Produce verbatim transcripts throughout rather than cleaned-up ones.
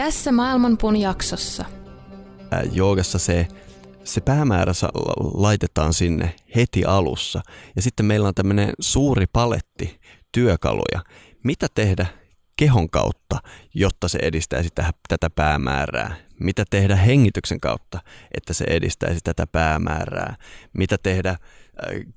Tässä maailmanpun jaksossa. Ää, joogassa se, se päämäärä laitetaan sinne heti alussa. Ja sitten meillä on tämmöinen suuri paletti työkaluja. Mitä tehdä kehon kautta, jotta se edistäisi täh- tätä päämäärää? Mitä tehdä hengityksen kautta, että se edistäisi tätä päämäärää? Mitä tehdä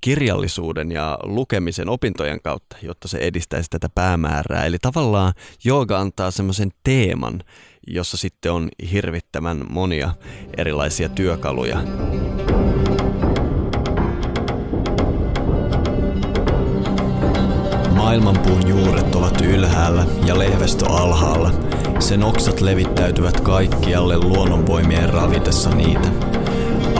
kirjallisuuden ja lukemisen opintojen kautta, jotta se edistäisi tätä päämäärää? Eli tavallaan jooga antaa semmoisen teeman, jossa sitten on hirvittävän monia erilaisia työkaluja. Maailmanpuun juuret ovat ylhäällä ja lehvästö alhaalla. Sen oksat levittäytyvät kaikkialle luonnonvoimien ravitessa niitä.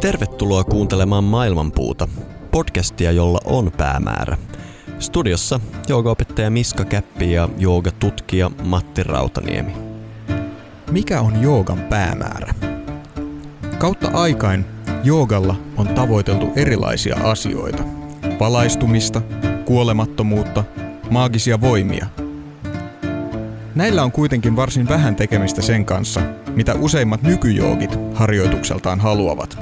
Tervetuloa kuuntelemaan Maailmanpuuta, podcastia, jolla on päämäärä. Studiossa joogaopettaja Miska Käppi ja joogatutkija Matti Rautaniemi. Mikä on joogan päämäärä? Kautta aikain joogalla on tavoiteltu erilaisia asioita. Valaistumista, kuolemattomuutta, maagisia voimia. Näillä on kuitenkin varsin vähän tekemistä sen kanssa, mitä useimmat nykyjoogit harjoitukseltaan haluavat.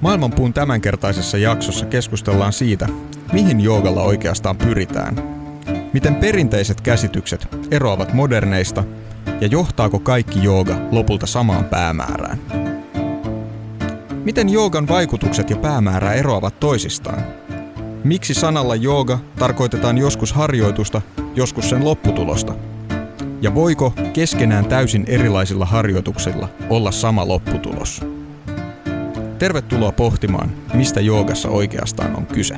Maailmanpuun tämänkertaisessa jaksossa keskustellaan siitä, mihin joogalla oikeastaan pyritään, miten perinteiset käsitykset eroavat moderneista ja johtaako kaikki jooga lopulta samaan päämäärään. Miten joogan vaikutukset ja päämäärä eroavat toisistaan? Miksi sanalla jooga tarkoitetaan joskus harjoitusta, joskus sen lopputulosta? Ja voiko keskenään täysin erilaisilla harjoituksilla olla sama lopputulos? Tervetuloa pohtimaan, mistä joogassa oikeastaan on kyse.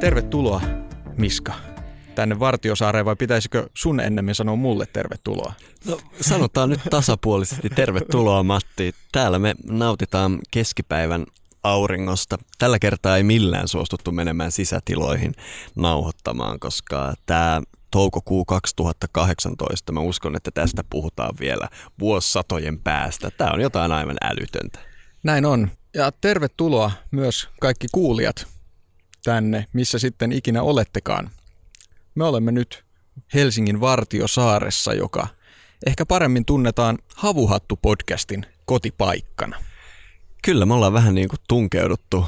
Tervetuloa, Miska, tänne Vartiosaareen, vai pitäisikö sun ennemmin sanoa mulle tervetuloa? No, sanotaan nyt tasapuolisesti tervetuloa, Matti. Täällä me nautitaan keskipäivän auringosta. Tällä kertaa ei millään suostuttu menemään sisätiloihin nauhoittamaan, koska tämä toukokuu kaksituhattakahdeksantoista, mä uskon, että tästä puhutaan vielä vuosisatojen päästä. Tämä on jotain aivan älytöntä. Näin on. Ja tervetuloa myös kaikki kuulijat tänne, missä sitten ikinä olettekaan. Me olemme nyt Helsingin Vartiosaaressa, joka ehkä paremmin tunnetaan Havuhattu-podcastin kotipaikkana. Kyllä, me ollaan vähän niin kuin tunkeuduttu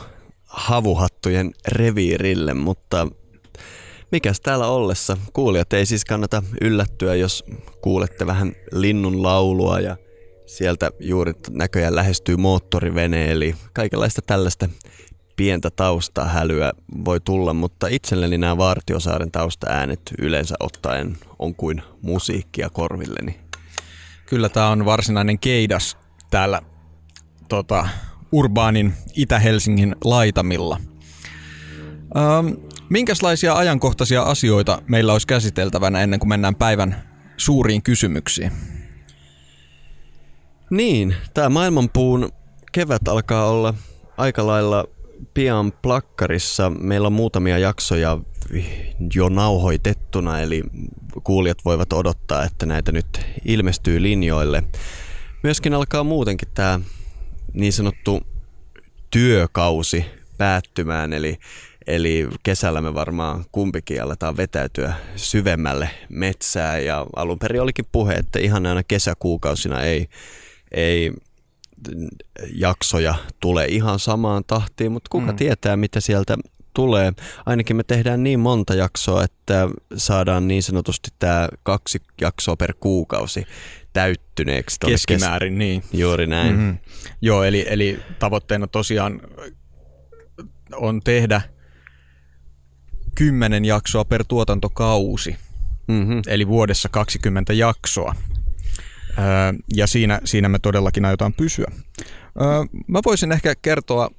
havuhattujen reviirille, mutta mikäs täällä ollessa? Kuulijat, ei siis kannata yllättyä, jos kuulette vähän linnun laulua ja sieltä juuri näköjään lähestyy moottorivene, eli kaikenlaista tällaista pientä taustahälyä voi tulla, mutta itselleni nämä Vartiosaaren taustaäänet yleensä ottaen on kuin musiikkia korvilleni. Kyllä tämä on varsinainen keidas täällä Tota, urbaanin Itä-Helsingin laitamilla. Öö, minkälaisia ajankohtaisia asioita meillä olisi käsiteltävänä ennen kuin mennään päivän suuriin kysymyksiin? Niin, tämä maailmanpuun kevät alkaa olla aika lailla pian plakkarissa. Meillä on muutamia jaksoja jo nauhoitettuna, eli kuulijat voivat odottaa, että näitä nyt ilmestyy linjoille. Myöskin alkaa muutenkin tämä niin sanottu työkausi päättymään, eli, eli kesällä me varmaan kumpikin aletaan vetäytyä syvemmälle metsään, ja alun perin olikin puhe, että ihan aina kesäkuukausina ei, ei jaksoja tule ihan samaan tahtiin, mutta kuka mm. tietää, mitä sieltä tulee. Ainakin me tehdään niin monta jaksoa, että saadaan niin sanotusti tämä kaksi jaksoa per kuukausi täyttyneeksi. Keskimäärin, kes... niin. Juuri näin. Mm-hmm. Joo, eli, eli tavoitteena tosiaan on tehdä kymmenen jaksoa per tuotantokausi, mm-hmm. eli vuodessa kaksikymmentä jaksoa. ja siinä, siinä me todellakin aiotaan pysyä. Mä voisin ehkä kertoa,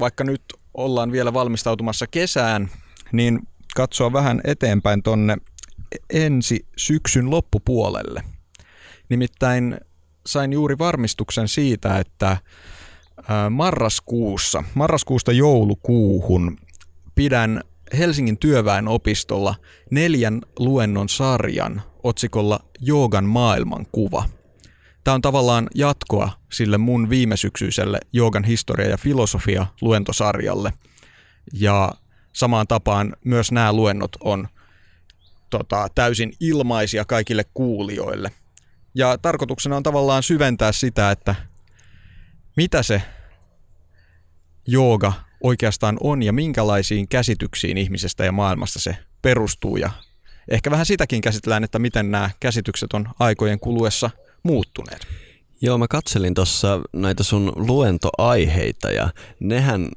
vaikka nyt ollaan vielä valmistautumassa kesään, niin katsoa vähän eteenpäin tonne ensi syksyn loppupuolelle. Nimittäin sain juuri varmistuksen siitä, että marraskuussa, marraskuusta joulukuuhun pidän Helsingin työväenopistolla neljän luennon sarjan otsikolla Joogan maailmankuva. Tämä on tavallaan jatkoa sille mun viime syksyiselle joogan historia ja filosofia luentosarjalle. Ja samaan tapaan myös nämä luennot on tota, täysin ilmaisia kaikille kuulijoille. Ja tarkoituksena on tavallaan syventää sitä, että mitä se jooga oikeastaan on ja minkälaisiin käsityksiin ihmisestä ja maailmasta se perustuu. Ja ehkä vähän sitäkin käsitellään, että miten nämä käsitykset on aikojen kuluessa muuttuneet. Joo, mä katselin tuossa näitä sun luentoaiheita ja nehän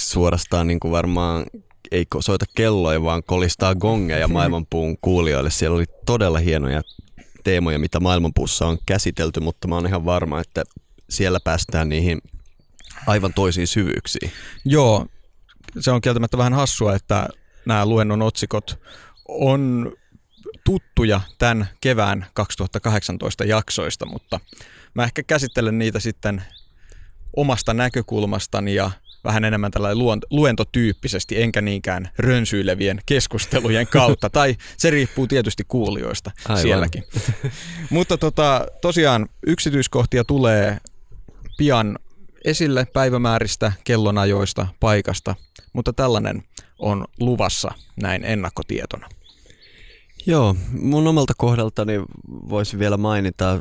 suorastaan niin kuin varmaan ei soita kelloja, vaan kolistaa gongeja maailmanpuun kuulijoille. Siellä oli todella hienoja teemoja, mitä maailmanpuussa on käsitelty, mutta mä oon ihan varma, että siellä päästään niihin aivan toisiin syvyyksiin. Joo, se on kieltämättä vähän hassua, että nämä luennon otsikot on tuttuja tämän kevään kaksituhattakahdeksantoista jaksoista, mutta mä ehkä käsittelen niitä sitten omasta näkökulmastani ja vähän enemmän tällainen luentotyyppisesti, enkä niinkään rönsyilevien keskustelujen kautta. Tai se riippuu tietysti kuulijoista aivan. Sielläkin. Mutta tota, tosiaan yksityiskohtia tulee pian esille päivämääristä, kellonajoista, paikasta, mutta tällainen on luvassa näin ennakkotietona. Joo, mun omalta kohdaltani voisin vielä mainita,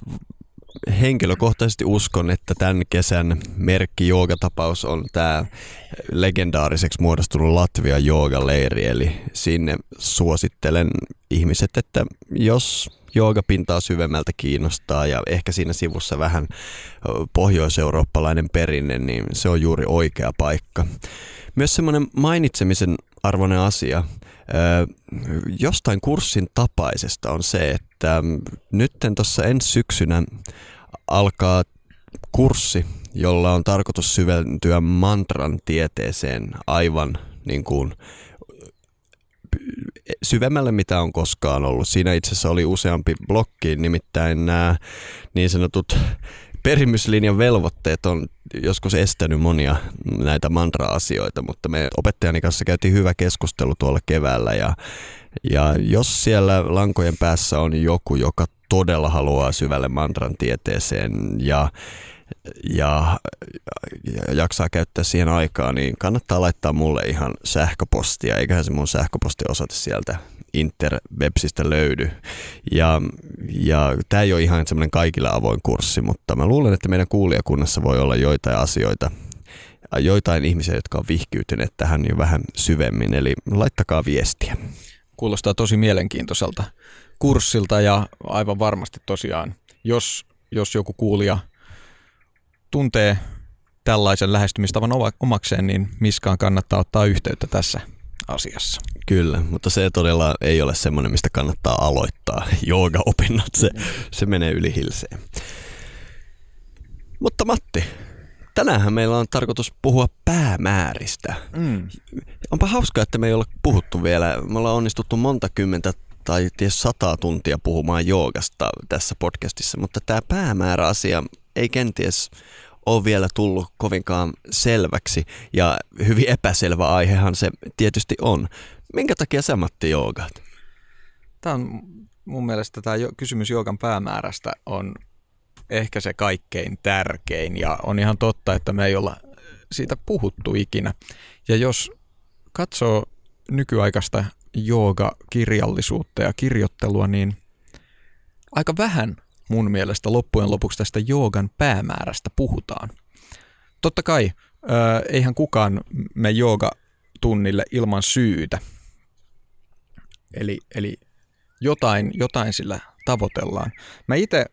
henkilökohtaisesti uskon, että tämän kesän merkki joogatapaus on tämä legendaariseksi muodostunut Latvia joogaleiri, eli sinne suosittelen ihmiset, että jos joogapintaa syvemmältä kiinnostaa ja ehkä siinä sivussa vähän pohjoiseurooppalainen perinne, niin se on juuri oikea paikka. Myös semmoinen mainitsemisen arvoinen asia jostain kurssin tapaisesta on se, että nyt tuossa ensi syksynä alkaa kurssi, jolla on tarkoitus syventyä mantran tieteeseen aivan niin kuin syvemmälle, mitä on koskaan ollut. Siinä itse asiassa oli useampi blokki, nimittäin nämä niin sanotut perimyslinjan velvoitteet on joskus estänyt monia näitä mantra-asioita, mutta me opettajani kanssa käytiin hyvä keskustelu tuolla keväällä ja, ja jos siellä lankojen päässä on joku, joka todella haluaa syvälle mantran tieteeseen ja, ja, ja jaksaa käyttää siihen aikaa, niin kannattaa laittaa mulle ihan sähköpostia, eiköhän se mun sähköpostiosoite sieltä Interwebsistä löydy. Ja, ja tämä ei ole ihan semmoinen kaikille avoin kurssi, mutta mä luulen, että meidän kuulijakunnassa voi olla joitain asioita, joitain ihmisiä, jotka on vihkiytyneet tähän jo vähän syvemmin, eli laittakaa viestiä. Kuulostaa tosi mielenkiintoiselta kurssilta ja aivan varmasti tosiaan, jos, jos joku kuulija tuntee tällaisen lähestymistavan omakseen, niin Miskaan kannattaa ottaa yhteyttä tässä asiassa. Kyllä, mutta se todella ei ole semmoinen, mistä kannattaa aloittaa jooga-opinnot. Se, se menee yli hilseen. Mutta Matti, tänäänhän meillä on tarkoitus puhua päämääristä. Mm. Onpa hauskaa, että me ei ole puhuttu vielä. Me ollaan onnistuttu monta kymmentä tai ties sataa tuntia puhumaan joogasta tässä podcastissa, mutta tämä päämäärä-asia ei kenties on vielä tullut kovinkaan selväksi ja hyvin epäselvä aihehan se tietysti on. Minkä takia sä, Matti, joogaat? Tämä on mun mielestä tämä kysymys joogan päämäärästä on ehkä se kaikkein tärkein ja on ihan totta, että me ei olla siitä puhuttu ikinä. Ja jos katsoo nykyaikaista joogakirjallisuutta ja kirjoittelua, niin aika vähän mun mielestä loppujen lopuksi tästä joogan päämäärästä puhutaan. Totta kai, äh, eihän kukaan me joogatunnille ilman syytä. Eli, eli jotain, jotain sillä tavoitellaan. Mä itse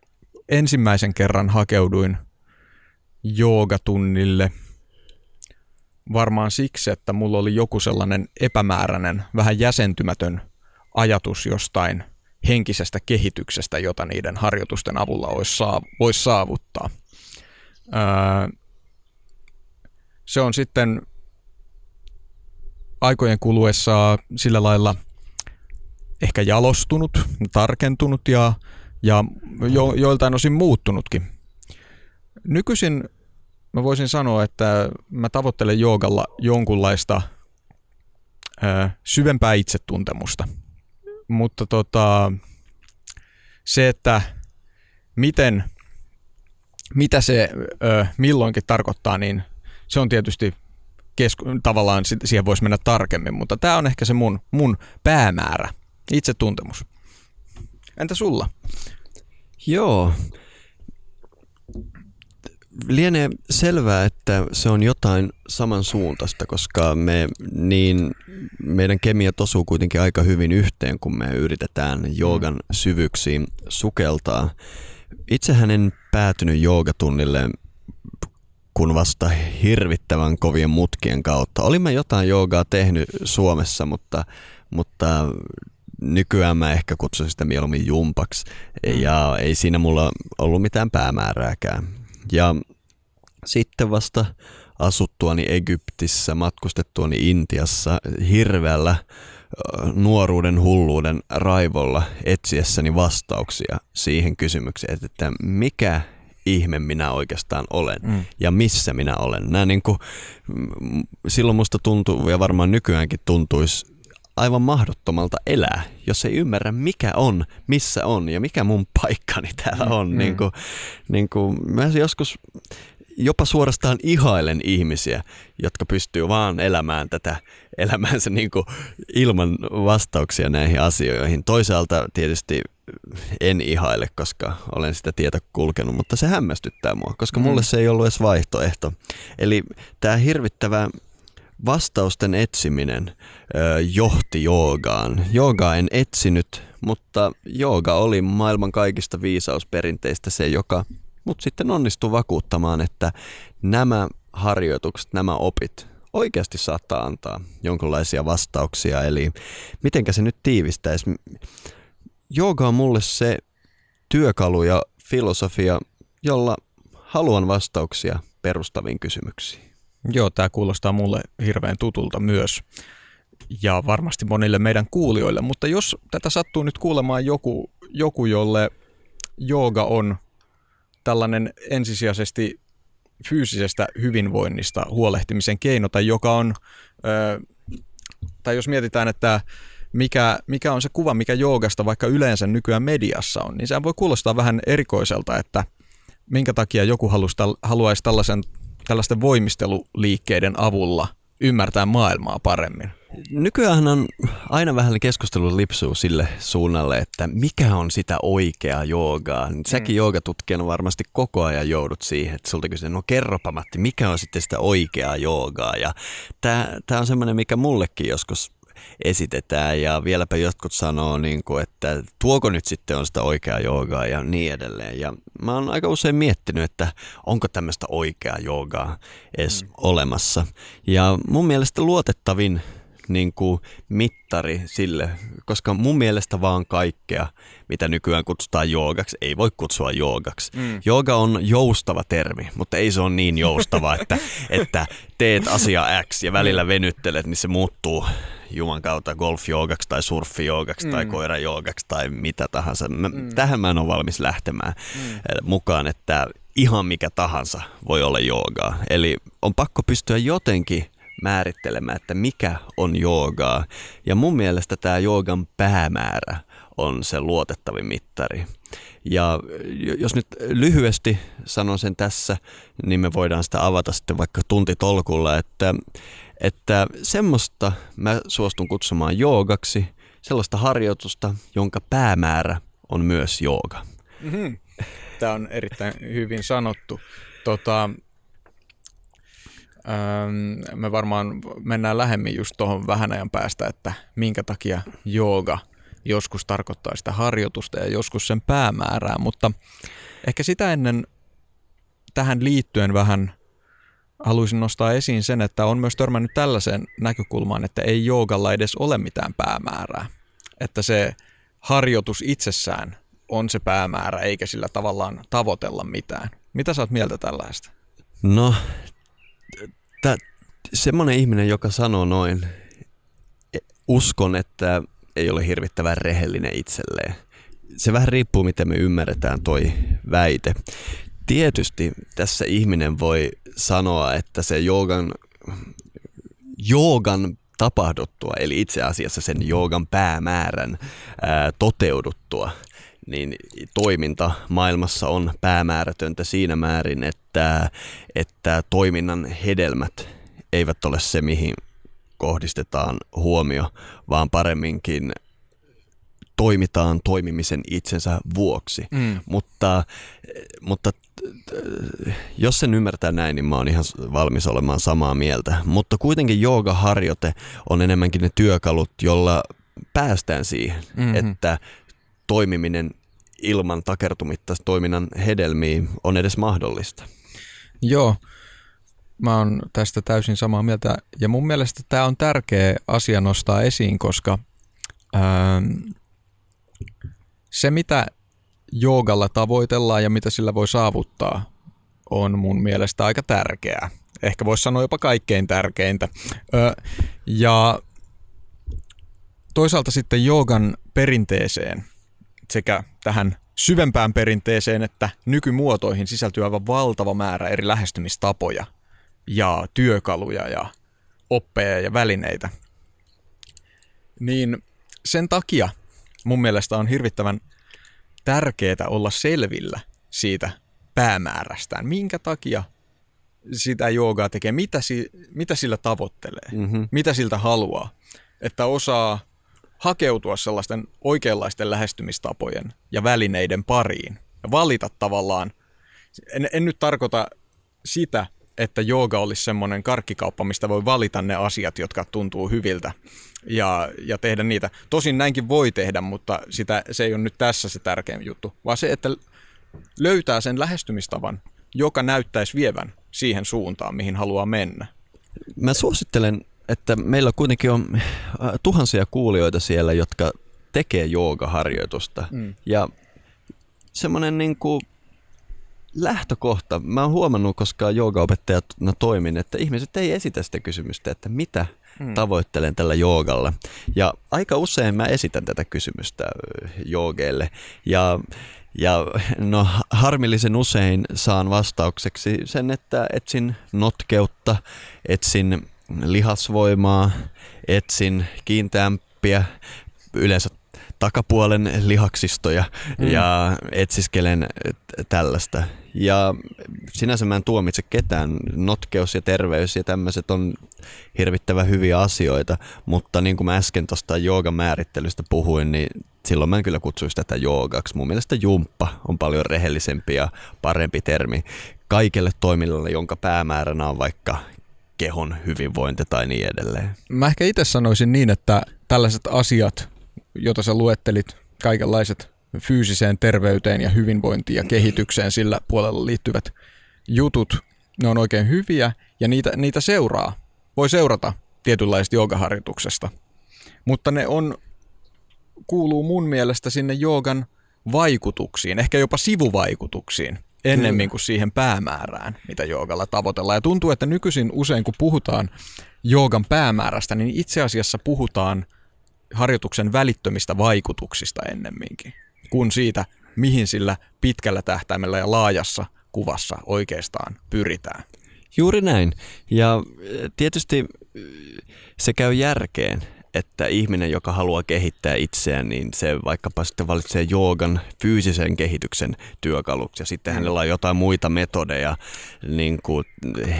ensimmäisen kerran hakeuduin joogatunnille varmaan siksi, että mulla oli joku sellainen epämääräinen, vähän jäsentymätön ajatus jostain henkisestä kehityksestä, jota niiden harjoitusten avulla voisi saavuttaa. Se on sitten aikojen kuluessa sillä lailla ehkä jalostunut, tarkentunut ja, ja jo, joiltain osin muuttunutkin. Nykyisin mä voisin sanoa, että mä tavoittelen joogalla jonkunlaista ö, syvempää itsetuntemusta, mutta tota, se, että miten, mitä se ö, milloinkin tarkoittaa, niin se on tietysti kesku- tavallaan, siihen voisi mennä tarkemmin, mutta tämä on ehkä se mun, mun päämäärä, itsetuntemus. Entä sulla? Joo. Lienee selvää, että se on jotain samansuuntaista, koska me, niin, meidän kemiat osuu kuitenkin aika hyvin yhteen, kun me yritetään joogan syvyyksiin sukeltaa. Itsehän en päätynyt joogatunnille kun vasta hirvittävän kovien mutkien kautta. Olin mä jotain joogaa tehnyt Suomessa, mutta, mutta nykyään mä ehkä kutsun sitä mieluummin jumpaksi ja ei siinä mulla ollut mitään päämäärääkään. Ja sitten vasta asuttuani Egyptissä, matkustettuani Intiassa hirveällä nuoruuden hulluuden raivolla etsiessäni vastauksia siihen kysymykseen, että mikä ihme minä oikeastaan olen mm. ja missä minä olen. Nämä niin kuin, silloin musta tuntuu ja varmaan nykyäänkin tuntuisi aivan mahdottomalta elää, jos ei ymmärrä mikä on, missä on ja mikä mun paikkani täällä on. Mm. Niin kuin, niin kuin, mä joskus jopa suorastaan ihailen ihmisiä, jotka pystyy vaan elämään tätä elämäänsä niin kuin ilman vastauksia näihin asioihin. Toisaalta tietysti en ihaile, koska olen sitä tietä kulkenut, mutta se hämmästyttää mua, koska mulle se ei ollut edes vaihtoehto. Eli tämä hirvittävä vastausten etsiminen ö, johti joogaan. Joogaa en etsinyt, mutta jooga oli maailman kaikista viisausperinteistä se, joka mut sitten onnistui vakuuttamaan, että nämä harjoitukset, nämä opit oikeasti saattaa antaa jonkinlaisia vastauksia. Eli mitenkä se nyt tiivistäisi? Jooga on mulle se työkalu ja filosofia, jolla haluan vastauksia perustaviin kysymyksiin. Joo, tämä kuulostaa mulle hirveän tutulta myös ja varmasti monille meidän kuulijoille, mutta jos tätä sattuu nyt kuulemaan joku, joku jolle jooga on tällainen ensisijaisesti fyysisestä hyvinvoinnista huolehtimisen keino, tai joka on, ö, tai jos mietitään, että mikä, mikä on se kuva, mikä joogasta vaikka yleensä nykyään mediassa on, niin sehän voi kuulostaa vähän erikoiselta, että minkä takia joku haluaisi tällaisen tällaisten voimisteluliikkeiden avulla ymmärtää maailmaa paremmin. Nykyään on aina vähän keskustelun lipsuu sille suunnalle, että mikä on sitä oikeaa joogaa. Säkin mm. joogatutkijana varmasti koko ajan joudut siihen, että sulta kysytään, no kerropa Matti, mikä on sitten sitä oikeaa joogaa. Tämä on semmoinen, mikä mullekin joskus esitetään ja vieläpä jotkut sanoo, niin kuin, että tuoko nyt sitten on sitä oikeaa joogaa ja niin edelleen. Ja mä oon aika usein miettinyt, että onko tämmöistä oikeaa joogaa edes mm. olemassa. Ja mun mielestä luotettavin niin kuin mittari sille, koska mun mielestä vaan kaikkea, mitä nykyään kutsutaan joogaksi, ei voi kutsua joogaksi. Mm. Jooga on joustava termi, mutta ei se ole niin joustava, että, että teet asia X ja välillä venyttelet, niin se muuttuu juman kautta golf-joogaksi tai surffi-joogaksi mm. tai koira-joogaksi tai mitä tahansa. Mä, mm. Tähän mä en ole valmis lähtemään mm. mukaan, että ihan mikä tahansa voi olla joogaa. Eli on pakko pystyä jotenkin määrittelemään, että mikä on joogaa. Ja mun mielestä tämä joogan päämäärä on se luotettavin mittari. Ja jos nyt lyhyesti sanon sen tässä, niin me voidaan sitä avata sitten vaikka tuntitolkulla, että, että semmoista mä suostun kutsumaan joogaksi, sellaista harjoitusta, jonka päämäärä on myös jooga. Mm-hmm. Tämä on erittäin hyvin sanottu. Tota, me varmaan mennään lähemmin just tuohon vähän ajan päästä, että minkä takia jooga joskus tarkoittaa sitä harjoitusta ja joskus sen päämäärää, mutta ehkä sitä ennen tähän liittyen vähän haluaisin nostaa esiin sen, että on myös törmännyt tällaiseen näkökulmaan, että ei joogalla edes ole mitään päämäärää, että se harjoitus itsessään on se päämäärä, eikä sillä tavallaan tavoitella mitään. Mitä sä oot mieltä tällaista? No, t- semmoinen ihminen, joka sanoo noin, uskon, että ei ole hirvittävän rehellinen itselleen. Se vähän riippuu, miten me ymmärretään toi väite. Tietysti tässä ihminen voi sanoa, että se joogan, joogan tapahduttua, eli itse asiassa sen joogan päämäärän ää, toteuduttua, niin toiminta maailmassa on päämäärätöntä siinä määrin, että, että toiminnan hedelmät eivät ole se, mihin kohdistetaan huomio, vaan paremminkin toimitaan toimimisen itsensä vuoksi. Mm. Mutta, mutta jos sen ymmärtää näin, niin mä oon ihan valmis olemaan samaa mieltä. Mutta kuitenkin joogaharjoite on enemmänkin ne työkalut, jolla päästään siihen, mm-hmm. että toimiminen ilman takertumitta toiminnan hedelmiin on edes mahdollista. Joo, mä oon tästä täysin samaa mieltä. Ja mun mielestä tää on tärkeä asia nostaa esiin, koska se, mitä joogalla tavoitellaan ja mitä sillä voi saavuttaa, on mun mielestä aika tärkeää. Ehkä voisi sanoa jopa kaikkein tärkeintä. Ja toisaalta sitten joogan perinteeseen sekä tähän syvempään perinteeseen että nykymuotoihin sisältyy aivan valtava määrä eri lähestymistapoja ja työkaluja ja oppeja ja välineitä. Niin sen takia mun mielestä on hirvittävän tärkeää olla selvillä siitä päämäärästään. Minkä takia sitä joogaa tekee? Mitä, si- mitä sillä tavoittelee? Mm-hmm. Mitä siltä haluaa? Että osaa hakeutua sellaisten oikeanlaisten lähestymistapojen ja välineiden pariin. Ja valita tavallaan. En, en nyt tarkoita sitä, että jooga olisi semmoinen karkkikauppa, mistä voi valita ne asiat, jotka tuntuu hyviltä ja, ja tehdä niitä. Tosin näinkin voi tehdä, mutta sitä, se ei ole nyt tässä se tärkein juttu, vaan se, että löytää sen lähestymistavan, joka näyttäisi vievän siihen suuntaan, mihin haluaa mennä. Mä suosittelen, että meillä kuitenkin on tuhansia kuulijoita siellä, jotka tekee joogaharjoitusta mm. ja semmoinen niin kuin lähtökohta. Mä oon huomannut, koska joogaopettajana toimin, että ihmiset ei esitä sitä kysymystä, että mitä hmm. tavoittelen tällä joogalla. Ja aika usein mä esitän tätä kysymystä joogeille. Ja, ja no, harmillisen usein saan vastaukseksi sen, että etsin notkeutta, etsin lihasvoimaa, etsin kiinteämpiä, yleensä takapuolen lihaksistoja mm. ja etsiskelen tällaista. Ja sinänsä mä en tuomitse ketään. Notkeus ja terveys ja tämmöiset on hirvittävän hyviä asioita, mutta niin kuin mä äsken tuosta joogan määrittelystä puhuin, niin silloin mä en kyllä kutsuisi tätä joogaksi. Mun mielestä jumppa on paljon rehellisempi ja parempi termi kaikelle toiminnalle, jonka päämääränä on vaikka kehon hyvinvointi tai niin edelleen. Mä ehkä itse sanoisin niin, että tällaiset asiat, jota sä luettelit, kaikenlaiset fyysiseen terveyteen ja hyvinvointiin ja kehitykseen sillä puolella liittyvät jutut, ne on oikein hyviä ja niitä, niitä seuraa. Voi seurata tietynlaista joogaharjoituksesta, mutta ne on, kuuluu mun mielestä sinne joogan vaikutuksiin, ehkä jopa sivuvaikutuksiin, ennemmin kuin siihen päämäärään, mitä joogalla tavoitellaan. Ja tuntuu, että nykyisin usein kun puhutaan joogan päämäärästä, niin itse asiassa puhutaan harjoituksen välittömistä vaikutuksista ennemminkin, kuin siitä, mihin sillä pitkällä tähtäimellä ja laajassa kuvassa oikeastaan pyritään. Juuri näin. Ja tietysti se käy järkeen, että ihminen, joka haluaa kehittää itseään, niin se vaikkapa sitten valitsee joogan fyysisen kehityksen työkaluksi. Ja sitten hänellä on jotain muita metodeja niin kuin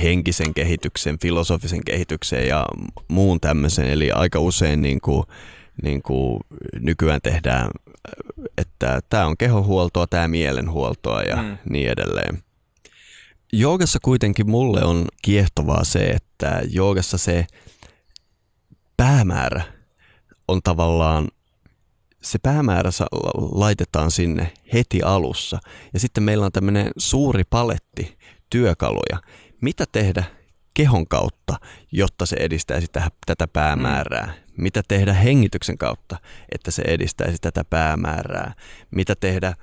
henkisen kehityksen, filosofisen kehityksen ja muun tämmöisen. Eli aika usein niin kuin, niin kuin nykyään tehdään, että tämä on kehonhuoltoa, tämä mielenhuoltoa ja mm. niin edelleen. Joogassa kuitenkin mulle on kiehtovaa se, että joogassa se päämäärä on tavallaan, se päämäärä laitetaan sinne heti alussa ja sitten meillä on tämmöinen suuri paletti työkaluja, mitä tehdä kehon kautta, jotta se edistäisi täh- tätä päämäärää? Mm. Mitä tehdä hengityksen kautta, että se edistäisi tätä päämäärää? Mitä tehdä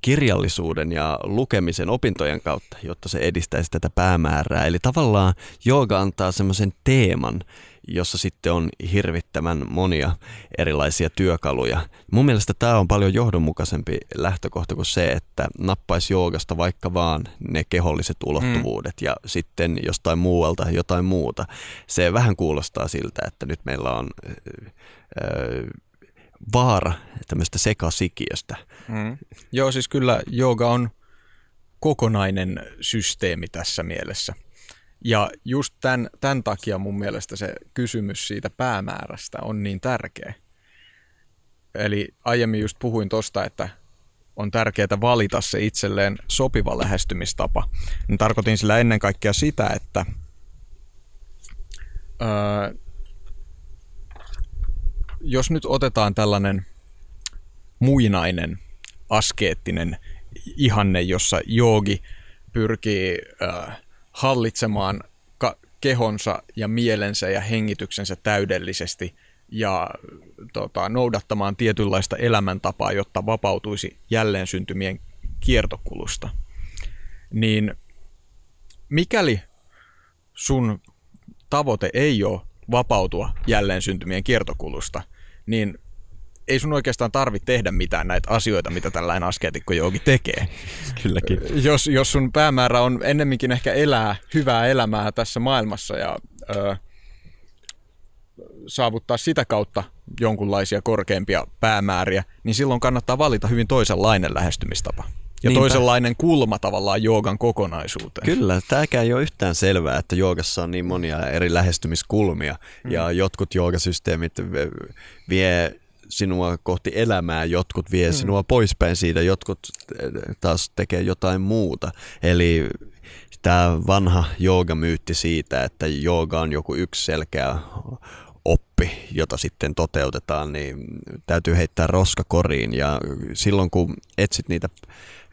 kirjallisuuden ja lukemisen opintojen kautta, jotta se edistäisi tätä päämäärää? Eli tavallaan jooga antaa semmoisen teeman, jossa sitten on hirvittävän monia erilaisia työkaluja. Mun mielestä tämä on paljon johdonmukaisempi lähtökohta kuin se, että nappaisi joogasta vaikka vaan ne keholliset ulottuvuudet mm. ja sitten jostain muualta jotain muuta. Se vähän kuulostaa siltä, että nyt meillä on öö, vaara tämmöistä sekasikiöstä. Mm. Joo, siis kyllä jooga on kokonainen systeemi tässä mielessä. Ja just tämän, tämän takia mun mielestä se kysymys siitä päämäärästä on niin tärkeä. Eli aiemmin just puhuin tosta, että on tärkeää valita se itselleen sopiva lähestymistapa. Niin tarkoitin sillä ennen kaikkea sitä, että öö, jos nyt otetaan tällainen muinainen, askeettinen ihanne, jossa joogi pyrkii öö, hallitsemaan ka- kehonsa ja mielensä ja hengityksensä täydellisesti ja tota, noudattamaan tietynlaista elämäntapaa, jotta vapautuisi jälleen syntymien kiertokulusta. Niin mikäli sun tavoite ei ole vapautua jälleen syntymien kiertokulusta, niin ei sun oikeastaan tarvitse tehdä mitään näitä asioita, mitä tällainen askeetikko joogi tekee. Kylläkin. Jos, jos sun päämäärä on ennemminkin ehkä elää hyvää elämää tässä maailmassa ja ö, saavuttaa sitä kautta jonkunlaisia korkeampia päämääriä, niin silloin kannattaa valita hyvin toisenlainen lähestymistapa. Ja niinpä. Toisenlainen kulma tavallaan joogan kokonaisuuteen. Kyllä, tämäkään ei ole yhtään selvää, että joogassa on niin monia eri lähestymiskulmia mm. ja jotkut joogasysteemit vie sinua kohti elämää, jotkut vie mm. sinua poispäin siitä, jotkut taas tekee jotain muuta. Eli tämä vanha joogamyytti siitä, että jooga on joku yksi selkeä oppi, jota sitten toteutetaan, niin täytyy heittää roskakoriin. Ja silloin kun etsit niitä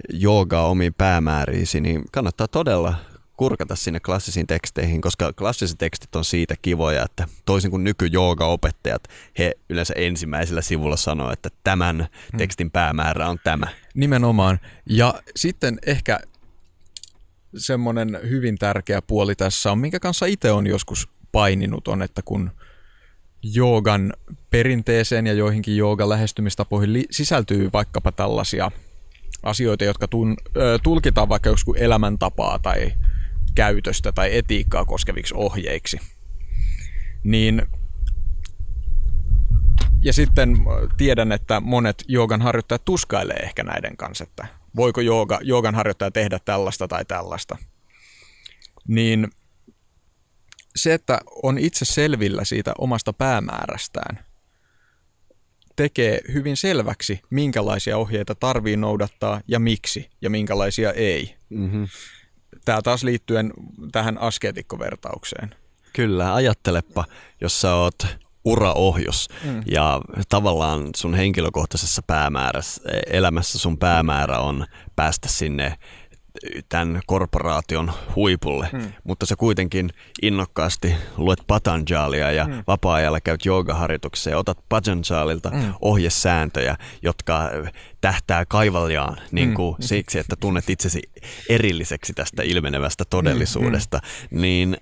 joogaa omiin päämääriisi, niin kannattaa todella kurkata sinne klassisiin teksteihin, koska klassiset tekstit on siitä kivoja, että toisin kuin nykyjoogaopettajat, he yleensä ensimmäisellä sivulla sanoo, että tämän tekstin päämäärä on tämä. Nimenomaan. Ja sitten ehkä semmoinen hyvin tärkeä puoli tässä on, minkä kanssa itse on joskus paininut, on, että kun joogan perinteeseen ja joihinkin joogan lähestymistapoihin sisältyy vaikkapa tällaisia asioita, jotka tun, ö, tulkitaan vaikka joku elämäntapaa tai käytöstä tai etiikkaa koskeviksi ohjeiksi. Niin, ja sitten tiedän, että monet joogan harjoittajat tuskailee ehkä näiden kanssa, että voiko jooga, joogan harjoittaja tehdä tällaista tai tällaista. Niin se, että on itse selvillä siitä omasta päämäärästään, tekee hyvin selväksi, minkälaisia ohjeita tarvii noudattaa ja miksi ja minkälaisia ei. Mm-hmm. Tämä taas liittyen tähän askeetikkovertaukseen. Kyllä, ajattelepa, jos sä oot uraohjus mm. ja tavallaan sun henkilökohtaisessa päämäärässä, elämässä sun päämäärä on päästä sinne tämän korporaation huipulle, hmm. mutta sä kuitenkin innokkaasti luet Patanjalia ja hmm. vapaa-ajalla käyt joogaharjoituksia ja otat Patanjalilta hmm. ohjesääntöjä, jotka tähtää kaivaljaan niin kuin hmm. siksi, että tunnet itsesi erilliseksi tästä ilmenevästä todellisuudesta, hmm. niin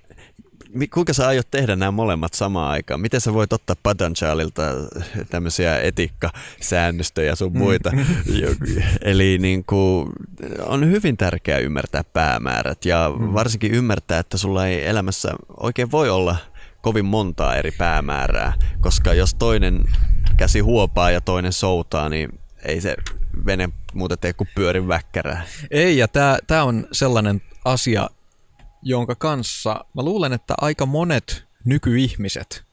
kuinka sä aiot tehdä nämä molemmat samaan aikaan? Miten sä voit ottaa Patanjalilta tämmöisiä etiikkasäännöstöjä sun muita? Mm. Eli niin kuin on hyvin tärkeää ymmärtää päämäärät ja varsinkin ymmärtää, että sulla ei elämässä oikein voi olla kovin montaa eri päämäärää, koska jos toinen käsi huopaa ja toinen soutaa, niin ei se vene muuta tee kuin pyörin väkkärää. Ei, ja tämä on sellainen asia, jonka kanssa mä luulen, että aika monet nykyihmiset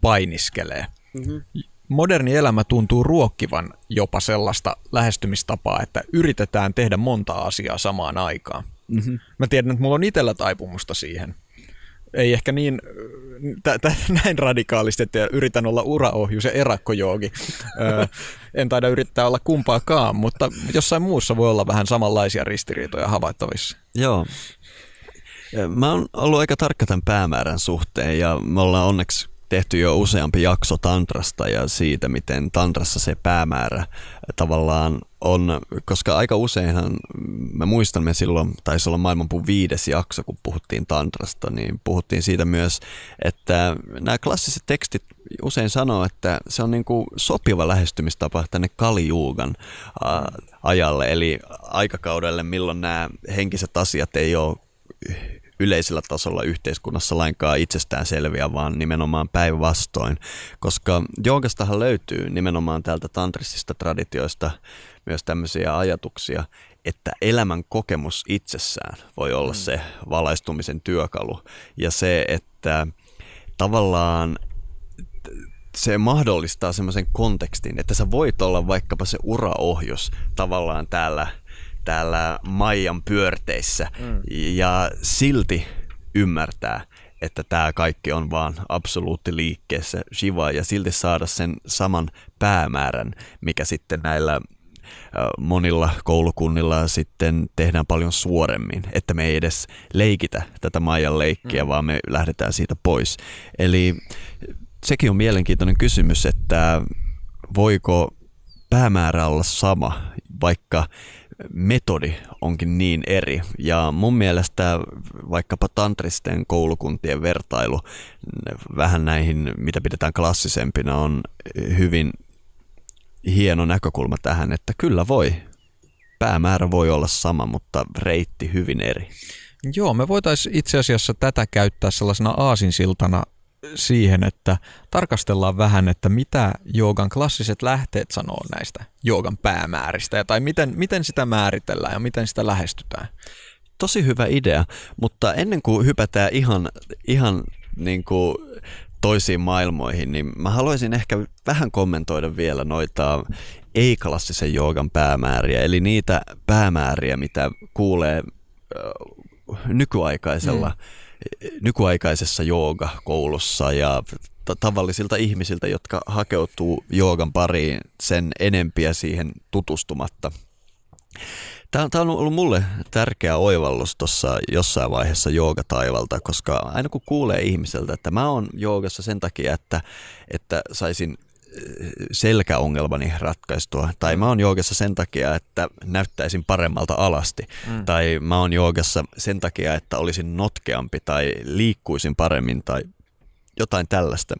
painiskelee. Mm-hmm. Moderni elämä tuntuu ruokkivan jopa sellaista lähestymistapaa, että yritetään tehdä monta asiaa samaan aikaan. Mm-hmm. Mä tiedän, että mulla on itsellä taipumusta siihen. Ei ehkä niin, t- t- näin radikaalisti, että yritän olla uraohjus ja erakkojoogi. Öö, en taida yrittää olla kumpaakaan, mutta jossain muussa voi olla vähän samanlaisia ristiriitoja havaittavissa. Joo. Mä oon ollut aika tarkka tämän päämäärän suhteen ja me ollaan onneksi tehty jo useampi jakso tantrasta ja siitä, miten tantrassa se päämäärä tavallaan on, koska aika useinhan, mä muistan me silloin, taisi olla maailmanpuun viides jakso, kun puhuttiin tantrasta, niin puhuttiin siitä myös, että nämä klassiset tekstit usein sanoo, että se on niin kuin sopiva lähestymistapa tänne Kali-juugan ajalle, eli aikakaudelle, milloin nämä henkiset asiat ei ole yleisellä tasolla yhteiskunnassa lainkaan itsestään selviä, vaan nimenomaan päinvastoin, koska joogastahan löytyy nimenomaan täältä tantrisista traditioista myös tämmöisiä ajatuksia, että elämän kokemus itsessään voi olla se valaistumisen työkalu ja se, että tavallaan se mahdollistaa semmoisen kontekstin, että sä voit olla vaikkapa se uraohjus tavallaan täällä täällä Maijan pyörteissä mm. ja silti ymmärtää, että tämä kaikki on vaan absoluutti liikkeessä Shiva ja silti saada sen saman päämäärän, mikä sitten näillä monilla koulukunnilla sitten tehdään paljon suoremmin, että me ei edes leikitä tätä Maijan leikkiä, mm. vaan me lähdetään siitä pois. Eli sekin on mielenkiintoinen kysymys, että voiko päämäärä olla sama, vaikka metodi onkin niin eri ja mun mielestä vaikkapa tantristen koulukuntien vertailu vähän näihin, mitä pidetään klassisempina, on hyvin hieno näkökulma tähän, että kyllä voi, päämäärä voi olla sama, mutta reitti hyvin eri. Joo, me voitaisiin itse asiassa tätä käyttää sellaisena aasinsiltana siihen, että tarkastellaan vähän, että mitä joogan klassiset lähteet sanoo näistä joogan päämääristä tai miten, miten sitä määritellään ja miten sitä lähestytään. Tosi hyvä idea, mutta ennen kuin hypätään ihan, ihan niin kuin toisiin maailmoihin, niin mä haluaisin ehkä vähän kommentoida vielä noita ei-klassisen joogan päämääriä, eli niitä päämääriä, mitä kuulee nykyaikaisella mm. nykyaikaisessa joogakoulussa ja t- tavallisilta ihmisiltä, jotka hakeutuu joogan pariin sen enempiä siihen tutustumatta. Tämä on ollut mulle tärkeä oivallus tuossa jossain vaiheessa joogataivalta, koska aina kun kuulee ihmiseltä, että mä oon joogassa sen takia, että, että saisin selkäongelmani ratkaistua, tai mä oon joogassa sen takia, että näyttäisin paremmalta alasti, mm. tai mä oon joogassa sen takia, että olisin notkeampi, tai liikkuisin paremmin, tai jotain tällaista.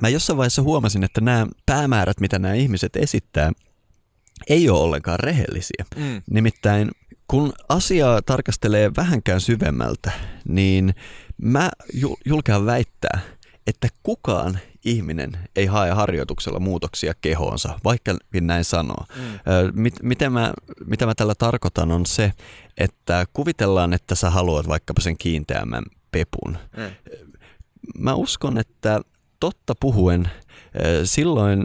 Mä jossain vaiheessa huomasin, että nämä päämäärät, mitä nämä ihmiset esittää, ei ole ollenkaan rehellisiä. Mm. Nimittäin kun asiaa tarkastelee vähänkään syvemmältä, niin mä julkean väittää, että kukaan ihminen ei hae harjoituksella muutoksia kehoonsa, vaikkakin näin sanoo. Mm. Mitä mä, mitä mä tällä tarkoitan on se, että kuvitellaan, että sä haluat vaikkapa sen kiinteämmän pepun. Mm. Mä uskon, että totta puhuen silloin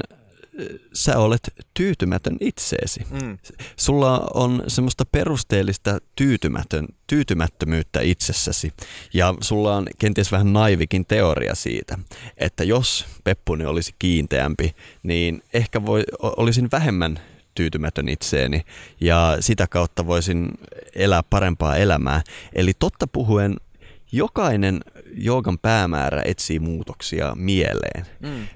sä olet tyytymätön itseesi. Mm. Sulla on semmoista perusteellista tyytymätön, tyytymättömyyttä itsessäsi ja sulla on kenties vähän naivikin teoria siitä, että jos peppuni olisi kiinteämpi, niin ehkä voi, olisin vähemmän tyytymätön itseeni ja sitä kautta voisin elää parempaa elämää. Eli totta puhuen jokainen joogan päämäärä etsii muutoksia mieleen. Mm.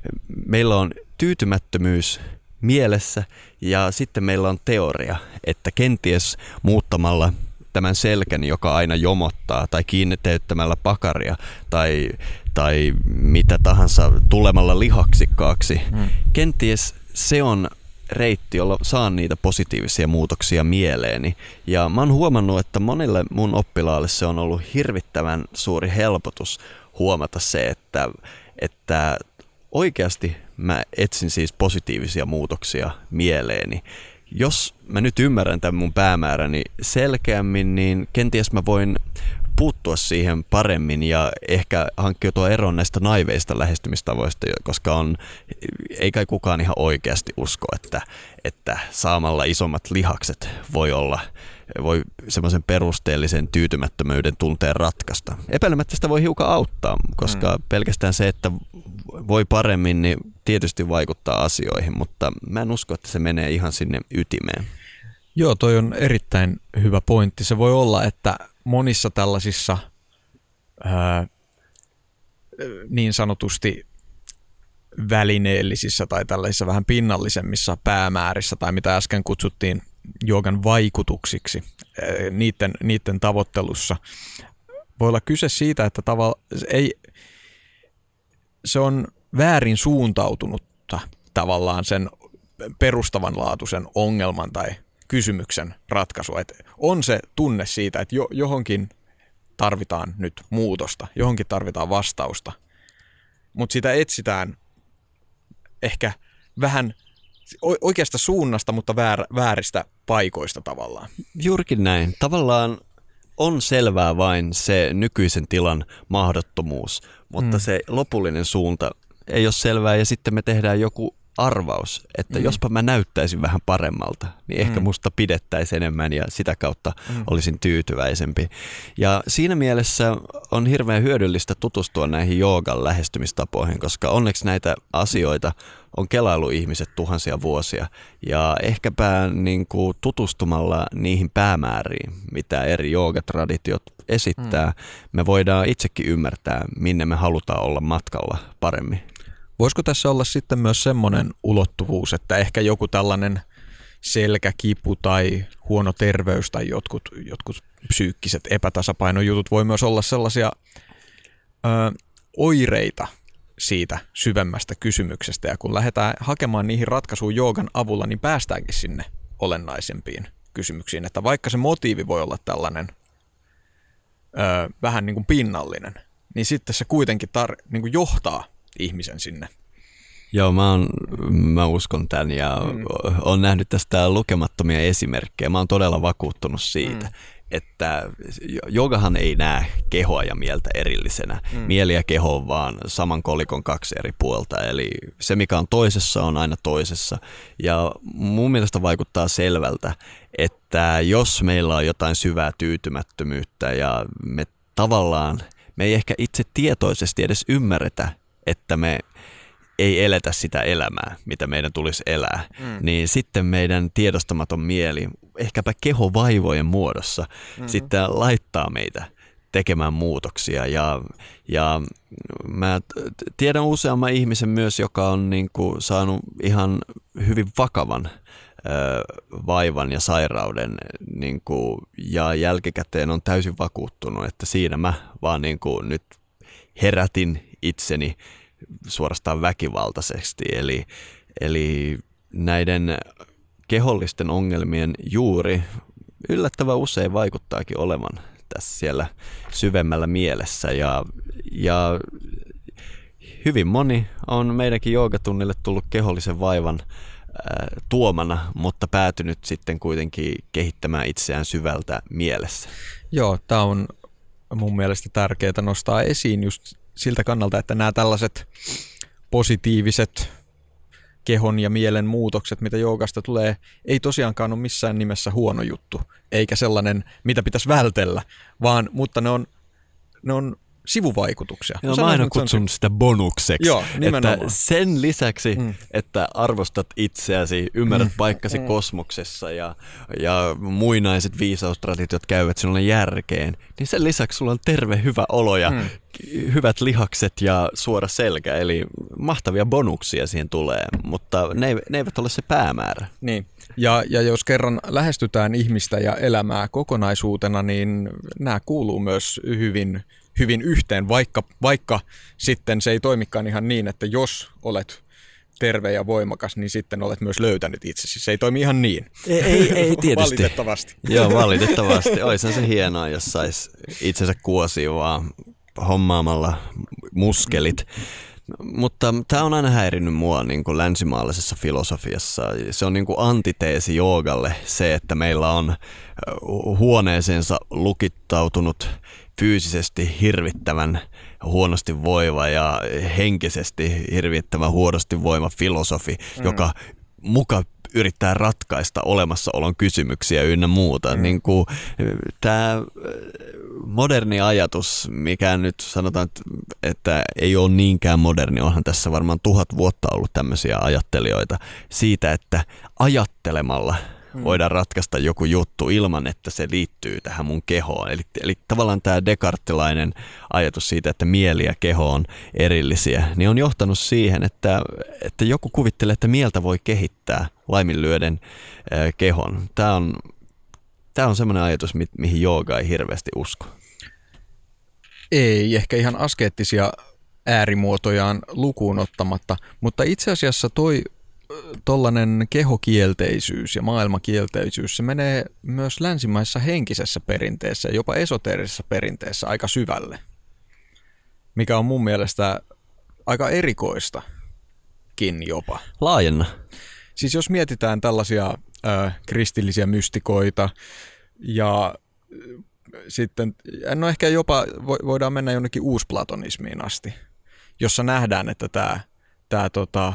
Meillä on tyytymättömyys mielessä ja sitten meillä on teoria, että kenties muuttamalla tämän selkäni, joka aina jomottaa, tai kiinniteyttämällä pakaria tai, tai mitä tahansa tulemalla lihaksikkaaksi, mm. kenties se on reitti, jolla saan niitä positiivisia muutoksia mieleeni. Ja mä oon huomannut, että monille mun oppilaalle se on ollut hirvittävän suuri helpotus huomata se, että, että oikeasti mä etsin siis positiivisia muutoksia mieleeni. Jos mä nyt ymmärrän tämän mun päämääräni selkeämmin, niin kenties mä voin puuttua siihen paremmin ja ehkä hankkiutua eroon näistä naiveista lähestymistavoista, koska on, ei kai kukaan ihan oikeasti usko, että, että saamalla isommat lihakset voi olla voi semmoisen perusteellisen tyytymättömyyden tunteen ratkaista. Epäilemättä sitä voi hiukan auttaa, koska mm. pelkästään se, että voi paremmin, niin tietysti vaikuttaa asioihin, mutta mä en usko, että se menee ihan sinne ytimeen. Joo, toi on erittäin hyvä pointti. Se voi olla, että monissa tällaisissa ää, niin sanotusti välineellisissä tai tällaisissa vähän pinnallisemmissa päämäärissä tai mitä äsken kutsuttiin joogan vaikutuksiksi, ää, niiden, niiden tavoittelussa voi olla kyse siitä, että tavalla, ei, se on väärin suuntautunutta tavallaan sen perustavanlaatuisen ongelman tai kysymyksen ratkaisua. Et on se tunne siitä, että jo, johonkin tarvitaan nyt muutosta, johonkin tarvitaan vastausta, mutta sitä etsitään ehkä vähän oikeasta suunnasta, mutta väär, vääristä paikoista tavallaan. Juurikin näin. Tavallaan on selvää vain se nykyisen tilan mahdottomuus, mutta mm. se lopullinen suunta ei ole selvää ja sitten me tehdään joku arvaus, että mm. jospa mä näyttäisin vähän paremmalta, niin ehkä mm. musta pidettäisiin enemmän ja sitä kautta mm. olisin tyytyväisempi. Ja siinä mielessä on hirveän hyödyllistä tutustua näihin joogan lähestymistapoihin, koska onneksi näitä asioita on kelailu ihmiset tuhansia vuosia ja ehkäpä niin kuin tutustumalla niihin päämääriin, mitä eri joogatraditiot esittää, mm. me voidaan itsekin ymmärtää, minne me halutaan olla matkalla paremmin. Voisiko tässä olla sitten myös semmoinen ulottuvuus, että ehkä joku tällainen selkäkipu tai huono terveys tai jotkut, jotkut psyykkiset epätasapainojutut voi myös olla sellaisia ö, oireita siitä syvemmästä kysymyksestä. Ja kun lähdetään hakemaan niihin ratkaisuun joogan avulla, niin päästäänkin sinne olennaisempiin kysymyksiin. Että vaikka se motiivi voi olla tällainen ö, vähän niin kuin pinnallinen, niin sitten se kuitenkin tar- niin kuin johtaa ihmisen sinne. Joo, mä, on, mä uskon tämän ja olen mm. nähnyt tästä lukemattomia esimerkkejä. Mä oon todella vakuuttunut siitä, mm. että joogahan ei näe kehoa ja mieltä erillisenä. Mm. Mieli ja keho on vaan saman kolikon kaksi eri puolta. Eli se, mikä on toisessa, on aina toisessa. Ja mun mielestä vaikuttaa selvältä, että jos meillä on jotain syvää tyytymättömyyttä ja me tavallaan, me ei ehkä itse tietoisesti edes ymmärretä, että me ei eletä sitä elämää, mitä meidän tulisi elää, mm. niin sitten meidän tiedostamaton mieli, ehkäpä kehovaivojen muodossa, mm. sitten laittaa meitä tekemään muutoksia. Ja, ja mä tiedän useamman ihmisen myös, joka on niin kuin saanut ihan hyvin vakavan vaivan ja sairauden niin kuin, ja jälkikäteen on täysin vakuuttunut, että siinä mä vaan niin kuin nyt herätin itseni suorastaan väkivaltaisesti. Eli, eli näiden kehollisten ongelmien juuri yllättävän usein vaikuttaakin olevan tässä siellä syvemmällä mielessä. Ja, ja hyvin moni on meidänkin joogatunnille tullut kehollisen vaivan äh, tuomana, mutta päätynyt sitten kuitenkin kehittämään itseään syvältä mielessä. Joo, tämä on mun mielestä tärkeää nostaa esiin just siltä kannalta, että nämä tällaiset positiiviset kehon ja mielen muutokset, mitä joogasta tulee, ei tosiaankaan ole missään nimessä huono juttu, eikä sellainen, mitä pitäisi vältellä, vaan, mutta ne on, ne on sivuvaikutuksia. No, mä aina kutsun on sitä bonukseksi. Joo, että sen lisäksi, mm. että arvostat itseäsi, ymmärrät mm. paikkasi mm. kosmoksessa ja, ja muinaiset viisaustraditiot käyvät sinulle järkeen, niin sen lisäksi sulla on terve, hyvä olo ja mm. hyvät lihakset ja suora selkä. Eli mahtavia bonuksia siihen tulee, mutta ne, ne eivät ole se päämäärä. Niin. Ja, ja jos kerran lähestytään ihmistä ja elämää kokonaisuutena, niin nämä kuuluu myös hyvin hyvin yhteen, vaikka, vaikka sitten se ei toimikaan ihan niin, että jos olet terve ja voimakas, niin sitten olet myös löytänyt itsesi. Se ei toimi ihan niin. Ei, ei, ei tietysti. Valitettavasti. Joo, valitettavasti. Oishan se hienoa, jos sais itsensä kuosiin vaan hommaamalla muskelit. Mutta tämä on aina häirinnyt mua niin kuin länsimaalaisessa filosofiassa. Se on niin kuin antiteesi joogalle se, että meillä on huoneeseensa lukittautunut fyysisesti hirvittävän huonosti voiva ja henkisesti hirvittävän huonosti voima filosofi, mm. joka muka yrittää ratkaista olemassaolon kysymyksiä ynnä muuta. Mm. Niin kuin tämä moderni ajatus, mikä nyt sanotaan, että ei ole niinkään moderni, onhan tässä varmaan tuhat vuotta ollut tämmöisiä ajattelijoita siitä, että ajattelemalla mm. voida ratkaista joku juttu ilman, että se liittyy tähän mun kehoon. Eli, eli tavallaan tämä dekarttilainen ajatus siitä, että mieli ja keho on erillisiä, niin on johtanut siihen, että, että joku kuvittelee, että mieltä voi kehittää laiminlyöden äh, kehon. Tämä on, tämä on semmoinen ajatus, mi- mihin jooga ei hirveästi usko. Ei, ehkä ihan askeettisia äärimuotojaan lukuun ottamatta, mutta itse asiassa toi tollainen kehokielteisyys ja maailmakielteisyys, se menee myös länsimaisessa henkisessä perinteessä, jopa esoteerisessa perinteessä aika syvälle, mikä on mun mielestä aika erikoistakin jopa. Laajenna. Siis jos mietitään tällaisia ö, kristillisiä mystikoita ja sitten, no ehkä jopa voidaan mennä jonnekin uusplatonismiin asti, jossa nähdään, että tämä, tämä tota,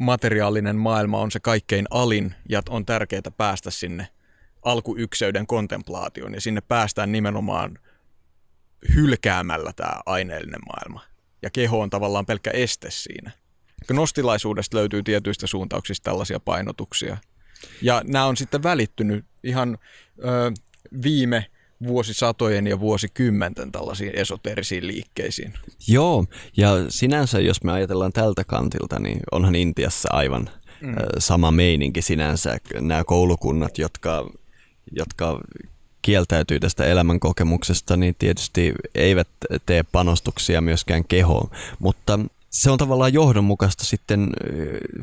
materiaalinen maailma on se kaikkein alin ja on tärkeää päästä sinne alkuykseyden kontemplaatioon ja sinne päästään nimenomaan hylkäämällä tämä aineellinen maailma ja keho on tavallaan pelkkä este siinä. Gnostilaisuudesta löytyy tietyistä suuntauksista tällaisia painotuksia ja nämä on sitten välittynyt ihan ö, viime vuosisatojen ja vuosikymmenten tällaisiin esoteerisiin liikkeisiin. Joo, ja sinänsä jos me ajatellaan tältä kantilta, niin onhan Intiassa aivan mm. sama meininki sinänsä. Nämä koulukunnat, jotka, jotka kieltäytyy tästä elämänkokemuksesta, niin tietysti eivät tee panostuksia myöskään kehoon, mutta se on tavallaan johdonmukaista sitten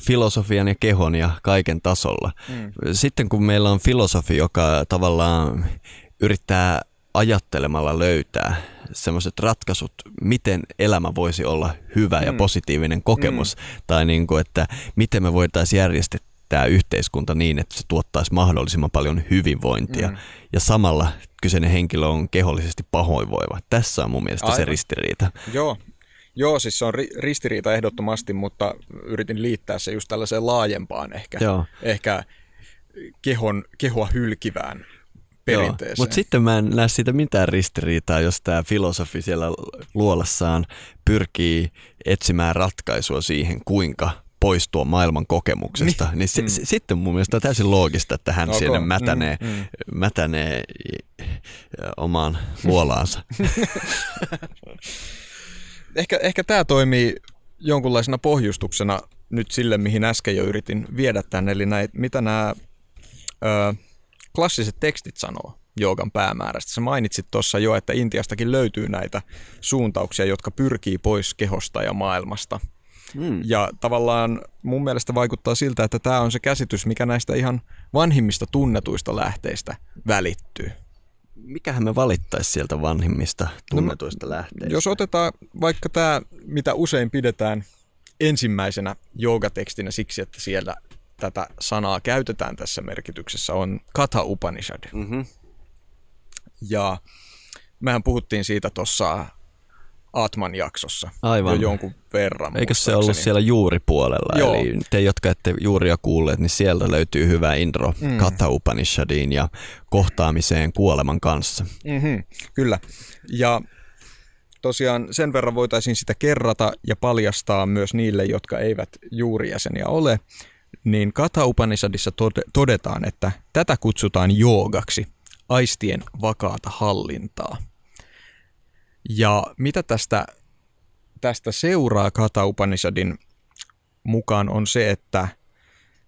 filosofian ja kehon ja kaiken tasolla. Mm. Sitten kun meillä on filosofi, joka tavallaan yrittää ajattelemalla löytää sellaiset ratkaisut, miten elämä voisi olla hyvä mm. ja positiivinen kokemus, mm. tai niin kuin, että miten me voitaisiin järjestettää yhteiskunta niin, että se tuottaisi mahdollisimman paljon hyvinvointia, mm. ja samalla kyseinen henkilö on kehollisesti pahoinvoiva. Tässä on mun mielestä aivan se ristiriita. Joo. Joo, siis se on ristiriita ehdottomasti, mutta yritin liittää se just tällaiseen laajempaan ehkä, ehkä kehon, kehoa hylkivään perinteeseen. Mutta sitten mä en näe siitä mitään ristiriitaa, jos tämä filosofi siellä luolassaan pyrkii etsimään ratkaisua siihen, kuinka poistua maailman kokemuksesta. Niin, niin se, mm. se, sitten mun mielestä on täysin loogista, että hän okay. siinä mätänee, mm, mm. mätänee omaan luolaansa. Ehkä, ehkä tämä toimii jonkunlaisena pohjustuksena nyt sille, mihin äsken jo yritin viedä tämän, eli näitä, mitä nämä ö, klassiset tekstit sanoo joogan päämäärästä. Sä mainitsit tuossa jo, että Intiastakin löytyy näitä suuntauksia, jotka pyrkii pois kehosta ja maailmasta. Mm. Ja tavallaan mun mielestä vaikuttaa siltä, että tämä on se käsitys, mikä näistä ihan vanhimmista tunnetuista lähteistä välittyy. Mikähän me valittaisiin sieltä vanhimmista tunnetuista no, lähteistä? Jos otetaan vaikka tämä, mitä usein pidetään ensimmäisenä joogatekstinä siksi, että siellä tätä sanaa käytetään tässä merkityksessä, on Katha-upanishad. Mm-hmm. Ja mehän puhuttiin siitä tuossa Atman jaksossa aivan jo jonkun verran. Eikö se ollut siellä juuripuolella? Joo. Eli te, jotka ette juuria kuulleet, niin sieltä löytyy hyvä intro mm. Katha-upanishadiin ja kohtaamiseen kuoleman kanssa. Mm-hmm. Kyllä. Ja tosiaan sen verran voitaisiin sitä kerrata ja paljastaa myös niille, jotka eivät juurijäseniä ole. Niin Katha-upanishadissa todetaan, että tätä kutsutaan joogaksi, aistien vakaata hallintaa. Ja mitä tästä, tästä seuraa Katha-upanishadin mukaan on se, että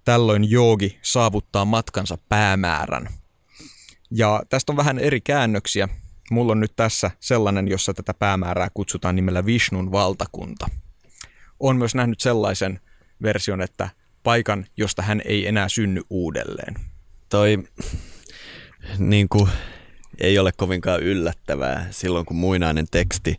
tällöin joogi saavuttaa matkansa päämäärän. Ja tästä on vähän eri käännöksiä. Mulla on nyt tässä sellainen, jossa tätä päämäärää kutsutaan nimellä Vishnun valtakunta. Olen myös nähnyt sellaisen version, että paikan, josta hän ei enää synny uudelleen. Toi niin kuin ei ole kovinkaan yllättävää. Silloin kun muinainen teksti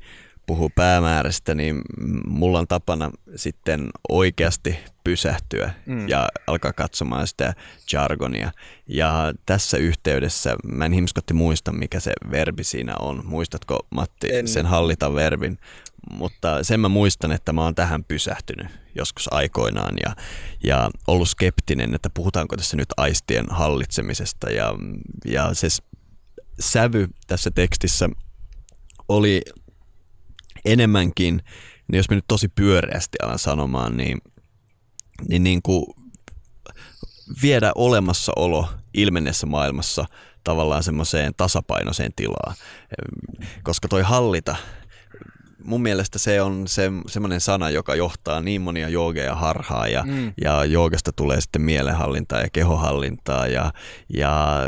puhuu päämäärästä, niin mulla on tapana sitten oikeasti pysähtyä mm. ja alkaa katsomaan sitä jargonia. Ja tässä yhteydessä, mä en himskotti muista, mikä se verbi siinä on. Muistatko, Matti, en. sen hallita verbin? Mutta sen mä muistan, että mä oon tähän pysähtynyt joskus aikoinaan ja, ja ollut skeptinen, että puhutaanko tässä nyt aistien hallitsemisesta ja, ja se sävy tässä tekstissä oli enemmänkin, niin jos me nyt tosi pyöreästi alan sanomaan, niin, niin, niin kuin viedä olemassaolo ilmenneessä maailmassa tavallaan semmoiseen tasapainoiseen tilaan, koska toi hallita, mun mielestä se on se, semmoinen sana, joka johtaa niin monia joogeja harhaa ja, mm. ja joogasta tulee sitten mielenhallintaa ja kehohallintaa ja, ja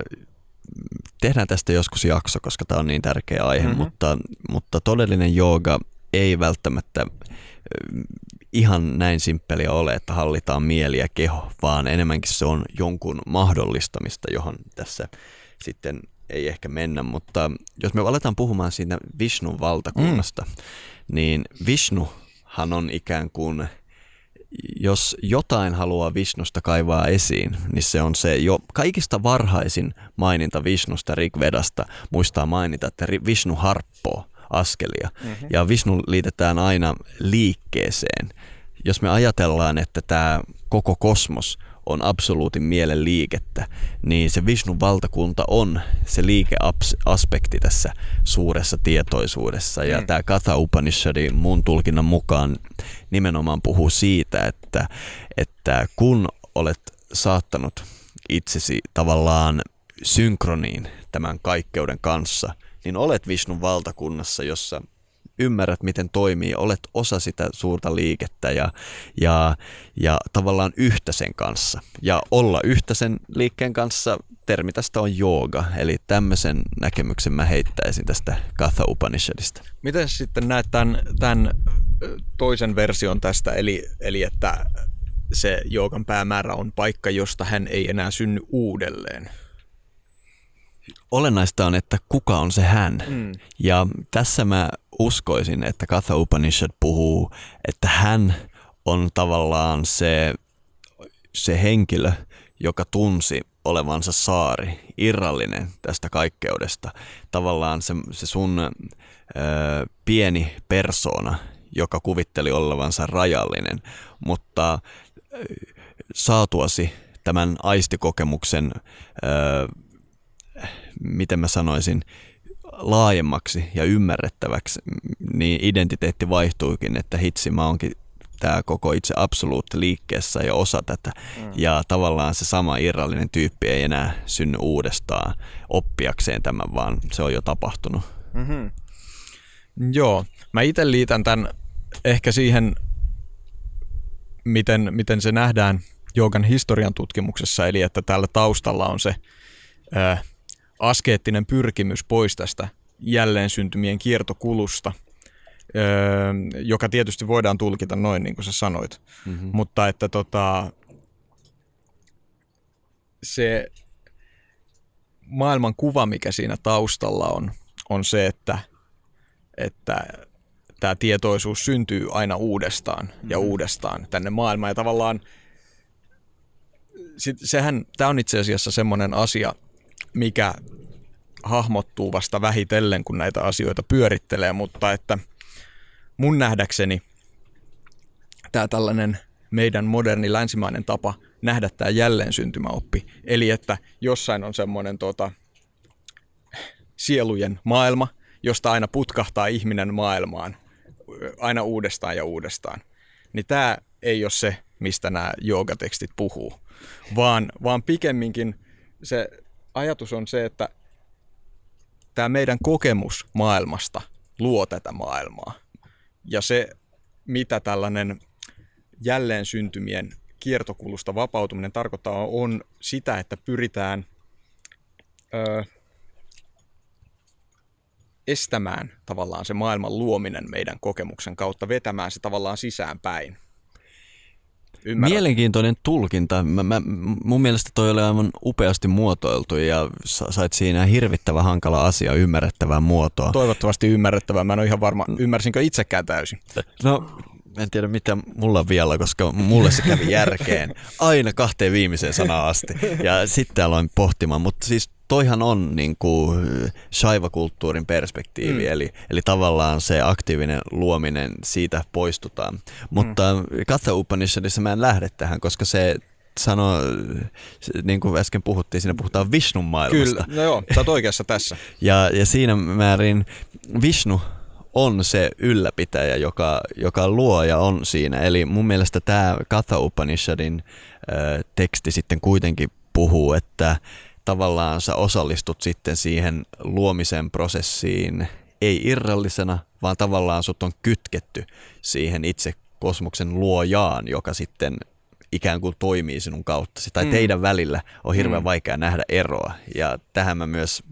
tehdään tästä joskus jakso, koska tämä on niin tärkeä aihe, mm-hmm. mutta, mutta todellinen jooga ei välttämättä ihan näin simppeliä ole, että hallitaan mieli ja keho, vaan enemmänkin se on jonkun mahdollistamista, johon tässä sitten ei ehkä mennä, mutta jos me aletaan puhumaan siitä Vishnun valtakunnasta, mm. niin Vishnuhan on ikään kuin, jos jotain haluaa Vishnusta kaivaa esiin, niin se on se jo kaikista varhaisin maininta Vishnusta Rigvedasta, muistaa mainita, että Vishnu harppoo askelia. Mm-hmm. Ja Vishnu liitetään aina liikkeeseen. Jos me ajatellaan, että tämä koko kosmos on absoluutin mielen liikettä, niin se Vishnun valtakunta on se liikeaspekti tässä suuressa tietoisuudessa. Ja mm. tämä Katha-upanishadin mun tulkinnan mukaan nimenomaan puhuu siitä, että, että kun olet saattanut itsesi tavallaan synkroniin tämän kaikkeuden kanssa, niin olet Vishnun valtakunnassa, jossa ymmärrät, miten toimii, olet osa sitä suurta liikettä ja, ja, ja tavallaan yhtä sen kanssa. Ja olla yhtä sen liikkeen kanssa, termi tästä on jooga, eli tämmöisen näkemyksen mä heittäisin tästä Katha-upanishadista. Miten sitten näet tämän, tämän toisen version tästä, eli, eli että se joogan päämäärä on paikka, josta hän ei enää synny uudelleen? Olennaista on, että kuka on se hän. Mm. Ja tässä mä uskoisin, että Katha-upanishad puhuu, että hän on tavallaan se, se henkilö, joka tunsi olevansa saari, irrallinen tästä kaikkeudesta. Tavallaan se, se sun ö, pieni persoona, joka kuvitteli olevansa rajallinen, mutta ö, saatuasi tämän aistikokemuksen ö, miten mä sanoisin, laajemmaksi ja ymmärrettäväksi, niin identiteetti vaihtuikin, että hitsi, mä oonkin tää koko itse absoluutti liikkeessä ja osa tätä. Mm. Ja tavallaan se sama irrallinen tyyppi ei enää synny uudestaan oppiakseen tämän, vaan se on jo tapahtunut. Mm-hmm. Joo, mä itse liitän tämän ehkä siihen, miten, miten se nähdään joogan historian tutkimuksessa, eli että täällä taustalla on se Öö, askeettinen pyrkimys pois tästä jälleen syntymien kiertokulusta, öö, joka tietysti voidaan tulkita noin, niin kuin sä sanoit. Mm-hmm. Mutta että tota, se maailman kuva, mikä siinä taustalla on, on se, että että tämä tietoisuus syntyy aina uudestaan mm-hmm. ja uudestaan tänne maailmaan. Ja tavallaan sehän, tämä on itse asiassa semmoinen asia, mikä hahmottuu vasta vähitellen, kun näitä asioita pyörittelee, mutta että mun nähdäkseni tämä tällainen meidän moderni länsimainen tapa nähdä tämä jälleen syntymäoppi, eli että jossain on semmoinen tuota, sielujen maailma, josta aina putkahtaa ihminen maailmaan, aina uudestaan ja uudestaan, niin tämä ei ole se, mistä nämä joogatekstit puhuu, vaan, vaan pikemminkin se ajatus on se, että tämä meidän kokemus maailmasta luo tätä maailmaa. Ja se, mitä tällainen jälleen syntymien kiertokulusta vapautuminen tarkoittaa, on sitä, että pyritään öö, estämään tavallaan se maailman luominen meidän kokemuksen kautta, vetämään se tavallaan sisäänpäin. Ymmärrän. Mielenkiintoinen tulkinta. Mä, mä, mun mielestä toi oli aivan upeasti muotoiltu ja sait siinä hirvittävän hankala asia ymmärrettävää muotoa. Toivottavasti ymmärrettävää. Mä en ole ihan varma, ymmärsinkö itsekään täysin. No, en tiedä mitä mulla on vielä, koska mulle se kävi järkeen aina kahteen viimeiseen sanaan asti. Ja sitten aloin pohtimaan, mutta siis toihan on niin kuin shaivakulttuurin perspektiivi, mm. eli, eli tavallaan se aktiivinen luominen, siitä poistutaan. Mutta mm. Katha-upanishadissa mä en lähde tähän, koska se sanoo, niin kuin äsken puhuttiin, siinä puhutaan Vishnun maailmasta. Kyllä, no joo, sä oot oikeassa tässä. ja, ja siinä määrin Vishnu on se ylläpitäjä, joka, joka luo ja on siinä. Eli mun mielestä tämä Katha-upanishadin äh, teksti sitten kuitenkin puhuu, että tavallaan sä osallistut sitten siihen luomisen prosessiin ei irrallisena, vaan tavallaan sut on kytketty siihen itse kosmoksen luojaan, joka sitten ikään kuin toimii sinun kautta. Tai mm. teidän välillä on hirveän mm. vaikea nähdä eroa. Ja tähän mä myös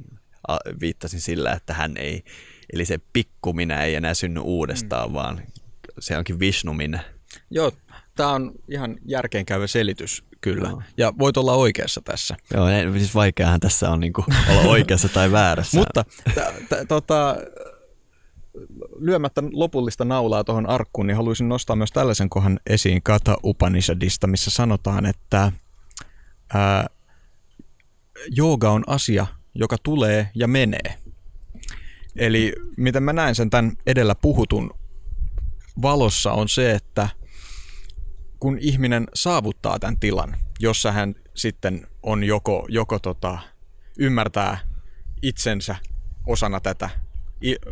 viittasin sillä, että hän ei, eli se pikku minä ei enää synny uudestaan, mm. vaan se onkin Vishnu minä. Joo, tää on ihan järkeenkäyvä selitys. Kyllä. No. Ja voit olla oikeassa tässä. Joo, en, siis vaikeahan tässä on niinku olla oikeassa tai väärässä. Mutta t- t- tota, lyömättä lopullista naulaa tuohon arkkuun, niin haluaisin nostaa myös tällaisen kohdan esiin Katha-upanishadista, missä sanotaan, että ää, jooga on asia, joka tulee ja menee. Eli miten mä näen sen tämän edellä puhutun valossa on se, että kun ihminen saavuttaa tämän tilan, jossa hän sitten on joko, joko tota, ymmärtää itsensä osana tätä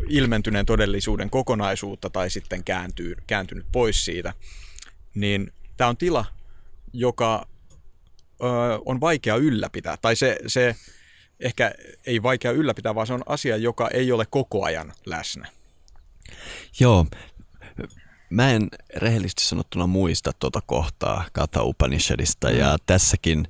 ilmentyneen todellisuuden kokonaisuutta tai sitten kääntyy, kääntynyt pois siitä, niin tämä on tila, joka ö, on vaikea ylläpitää. Tai se, se ehkä ei vaikea ylläpitää, vaan se on asia, joka ei ole koko ajan läsnä. Joo. Mä en rehellisesti sanottuna muista tuota kohtaa Katha-upanishadista mm. ja tässäkin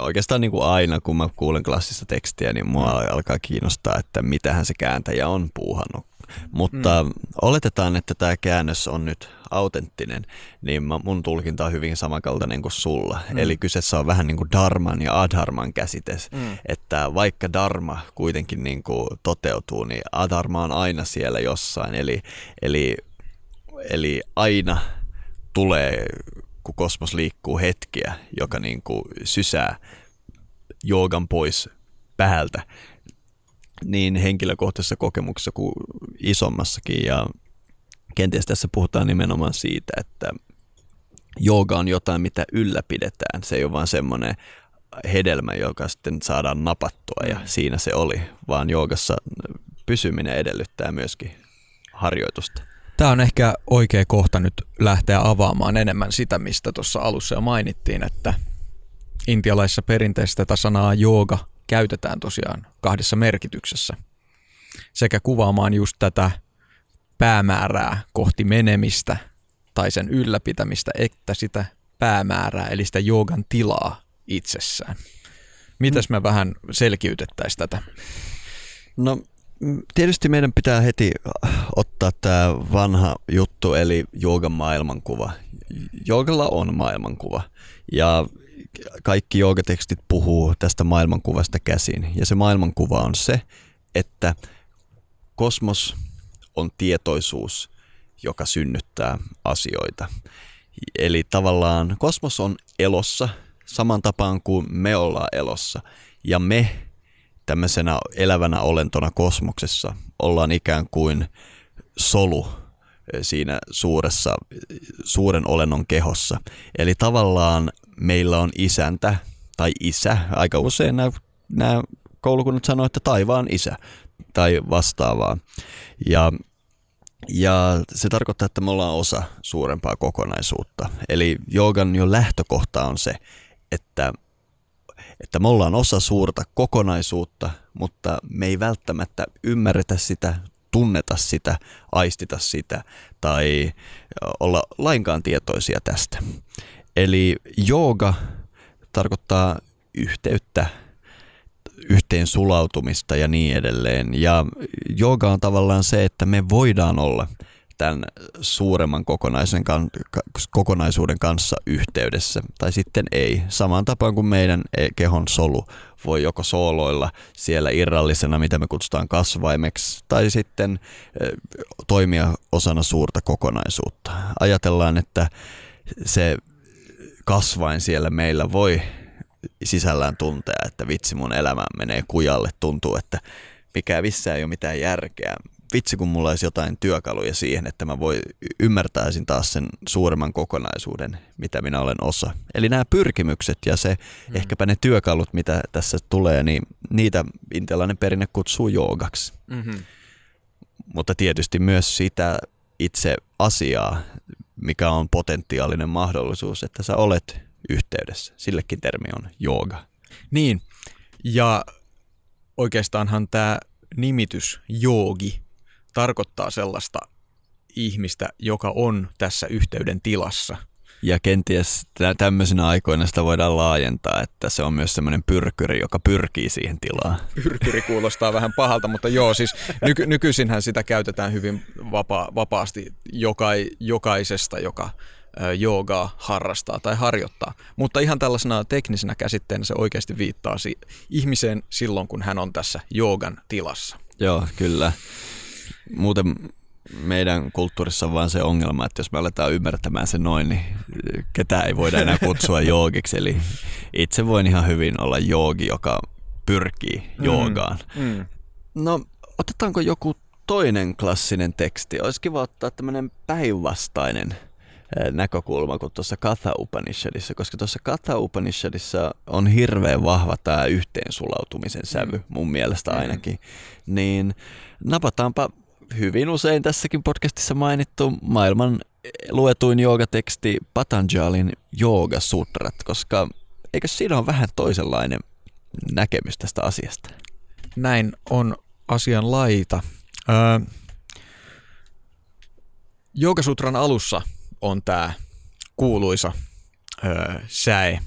oikeastaan niin kuin aina kun mä kuulen klassista tekstiä, niin mua alkaa kiinnostaa, että mitähän se kääntäjä on puuhannut. Mutta mm. oletetaan, että tämä käännös on nyt autenttinen, niin mun tulkinta on hyvin samankaltainen kuin sulla. Mm. Eli kyseessä on vähän niin kuin dharman ja adharman käsite, mm. että vaikka dharma kuitenkin niin kuin toteutuu, niin adharma on aina siellä jossain. Eli, eli Eli aina tulee, kun kosmos liikkuu, hetkiä, joka niin kuin sysää joogan pois päältä, niin henkilökohtaisessa kokemuksessa kuin isommassakin. Ja kenties tässä puhutaan nimenomaan siitä, että jooga on jotain, mitä ylläpidetään. Se ei ole vaan semmoinen hedelmä, joka sitten saadaan napattua ja siinä se oli, vaan joogassa pysyminen edellyttää myöskin harjoitusta. Tämä on ehkä oikea kohta nyt lähteä avaamaan enemmän sitä, mistä tuossa alussa jo mainittiin, että intialaisessa perinteessä tätä sanaa jooga käytetään tosiaan kahdessa merkityksessä. Sekä kuvaamaan just tätä päämäärää kohti menemistä tai sen ylläpitämistä, että sitä päämäärää, eli sitä joogan tilaa itsessään. Mitäs me vähän selkiytettäisiin tätä? No... Tietysti meidän pitää heti ottaa tämä vanha juttu, eli joogan maailmankuva. Joogalla on maailmankuva ja kaikki joogatekstit puhuu tästä maailmankuvasta käsin. Ja se maailmankuva on se, että kosmos on tietoisuus, joka synnyttää asioita. Eli tavallaan kosmos on elossa saman tapaan kuin me ollaan elossa ja me tämmöisenä elävänä olentona kosmoksessa ollaan ikään kuin solu siinä suuressa, suuren olennon kehossa. Eli tavallaan meillä on isäntä tai isä. Aika usein nämä, nämä koulukunnat sanoo, että taivaan isä tai vastaavaa. Ja, ja se tarkoittaa, että me ollaan osa suurempaa kokonaisuutta. Eli joogan jo lähtökohta on se, että että me ollaan osa suurta kokonaisuutta, mutta me ei välttämättä ymmärretä sitä, tunneta sitä, aistita sitä tai olla lainkaan tietoisia tästä. Eli jooga tarkoittaa yhteyttä, yhteen sulautumista ja niin edelleen. Ja jooga on tavallaan se, että me voidaan olla tämän suuremman kokonaisuuden kanssa yhteydessä, tai sitten ei. Samaan tapaan kuin meidän kehon solu voi joko sooloilla siellä irrallisena, mitä me kutsutaan kasvaimeksi, tai sitten toimia osana suurta kokonaisuutta. Ajatellaan, että se kasvain siellä meillä voi sisällään tuntea, että vitsi mun elämä menee kujalle, tuntuu, että mikä missään ei ole mitään järkeä. Vitsi, kun mulla olisi jotain työkaluja siihen, että mä voi ymmärtäisin taas sen suuremman kokonaisuuden, mitä minä olen osa. Eli nämä pyrkimykset ja se, mm. ehkäpä ne työkalut, mitä tässä tulee, niin niitä intialainen perinne kutsuu joogaksi. Mm-hmm. mutta tietysti myös sitä itse asiaa, mikä on potentiaalinen mahdollisuus, että sä olet yhteydessä. Sillekin termi on jooga. Niin, ja oikeastaanhan tämä nimitys joogi tarkoittaa sellaista ihmistä, joka on tässä yhteyden tilassa. Ja kenties tämmöisenä aikoina sitä voidaan laajentaa, että se on myös semmoinen pyrkyri, joka pyrkii siihen tilaan. Pyrkyri kuulostaa vähän pahalta, mutta joo, siis nyky- nykyisinhän sitä käytetään hyvin vapa- vapaasti joka- jokaisesta, joka ö, joogaa harrastaa tai harjoittaa. Mutta ihan tällaisena teknisenä käsitteenä se oikeasti viittaa si- ihmiseen silloin, kun hän on tässä joogan tilassa. Joo, kyllä. Muuten meidän kulttuurissa on vaan se ongelma, että jos me aletaan ymmärtämään se noin, niin ketään ei voida enää kutsua joogiksi. Eli itse voin ihan hyvin olla joogi, joka pyrkii joogaan. Mm, mm. No, otetaanko joku toinen klassinen teksti? Olisi kiva ottaa tämmöinen päinvastainen näkökulma kuin tuossa Katha-upanishadissa, koska tuossa Katha-upanishadissa on hirveän vahva tämä yhteensulautumisen sävy, mun mielestä ainakin. Niin napataanpa hyvin usein tässäkin podcastissa mainittu maailman luetuin joogateksti Patanjalin joogasutrat, koska eikö siinä ole vähän toisenlainen näkemys tästä asiasta? Näin on asian laita. Öö, joogasutran alussa on tämä kuuluisa öö, säe,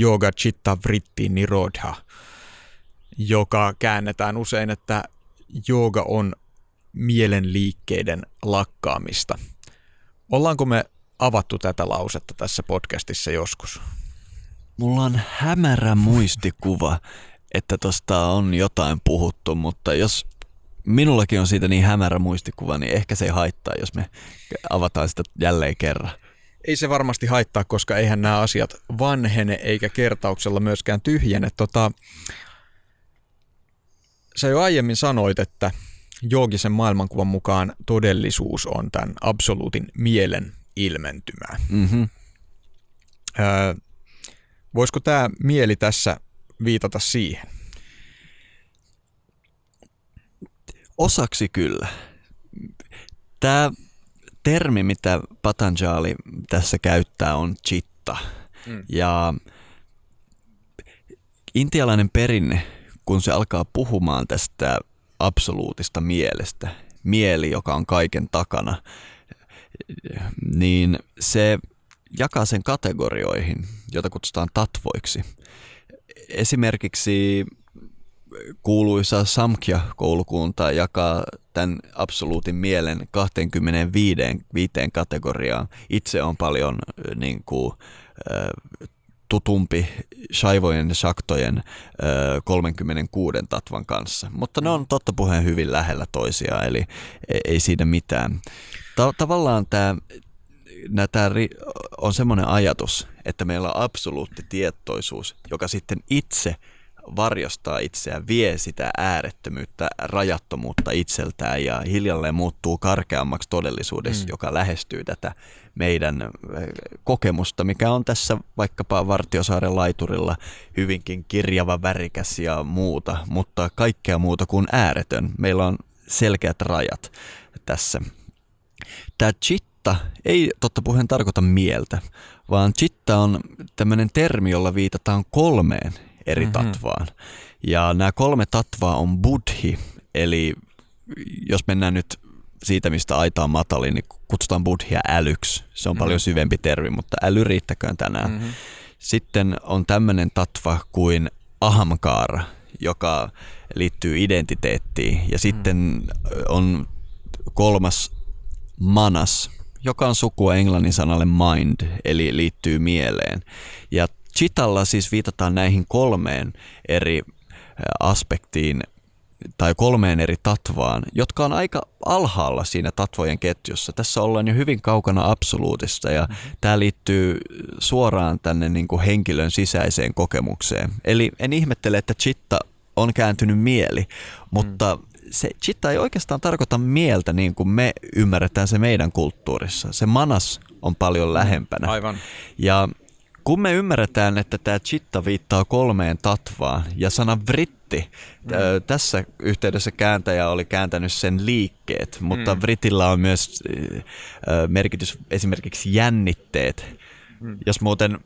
yoga chitta vritti nirodha, joka käännetään usein, että jooga on mielenliikkeiden lakkaamista. Ollaanko me avattu tätä lausetta tässä podcastissa joskus? Mulla on hämärä muistikuva, että tosta on jotain puhuttu, mutta jos minullakin on siitä niin hämärä muistikuva, niin ehkä se ei haittaa, jos me avataan sitä jälleen kerran. Ei se varmasti haittaa, koska eihän nämä asiat vanhene eikä kertauksella myöskään tyhjene. Tota, sä jo aiemmin sanoit, että joogisen maailmankuvan mukaan todellisuus on tämän absoluutin mielen ilmentymää. Mm-hmm. Öö, voisiko tämä mieli tässä viitata siihen? Osaksi kyllä. Tämä termi, mitä Patanjali tässä käyttää, on chitta. Mm. Ja intialainen perinne, kun se alkaa puhumaan tästä absoluutista mielestä, mieli, joka on kaiken takana, niin se jakaa sen kategorioihin, joita kutsutaan tatvoiksi. Esimerkiksi kuuluisa Samkhya-koulukunta jakaa tämän absoluutin mielen kaksikymmentäviisi viiteen kategoriaan. Itse on paljon niin kuin, tutumpi Shaivojen ja Shaktojen kolmekymmentäkuusi tatvan kanssa, mutta ne on totta puheen hyvin lähellä toisiaan, eli ei siinä mitään. Tavallaan tämä, tämä on semmoinen ajatus, että meillä on absoluutti tietoisuus, joka sitten itse varjostaa itseään, vie sitä äärettömyyttä, rajattomuutta itseltään ja hiljalleen muuttuu karkeammaksi todellisuudessa, mm. joka lähestyy tätä meidän kokemusta, mikä on tässä vaikkapa Vartiosaaren laiturilla hyvinkin kirjava, värikäs ja muuta, mutta kaikkea muuta kuin ääretön. Meillä on selkeät rajat tässä. Tämä chitta ei totta puheen tarkoita mieltä, vaan chitta on tämmöinen termi, jolla viitataan kolmeen eri tatvaan. Ja nämä kolme tatvaa on buddhi, eli jos mennään nyt siitä, mistä aita on matalin, niin kutsutaan buddhia älyksi. Se on mm-hmm. paljon syvempi termi, mutta äly riittäköön tänään. Mm-hmm. Sitten on tämmöinen tatva kuin ahamkaara, joka liittyy identiteettiin. Ja sitten mm-hmm. on kolmas manas, joka on sukua englannin sanalle mind, eli liittyy mieleen. Ja chitalla siis viitataan näihin kolmeen eri aspektiin tai kolmeen eri tatvaan, jotka on aika alhaalla siinä tatvojen ketjussa. Tässä ollaan jo hyvin kaukana absoluutista ja tämä liittyy suoraan tänne niin kuin henkilön sisäiseen kokemukseen. Eli en ihmettele, että chitta on kääntynyt mieli, mutta se chitta ei oikeastaan tarkoita mieltä niin kuin me ymmärretään se meidän kulttuurissa. Se manas on paljon lähempänä. Aivan. Ja Kun me ymmärretään, että tämä chitta viittaa kolmeen tattvaan ja sana vritti, mm. tässä yhteydessä kääntäjä oli kääntänyt sen liikkeet, mutta mm. vrittillä on myös merkitys esimerkiksi jännitteet. Mm. Jos muuten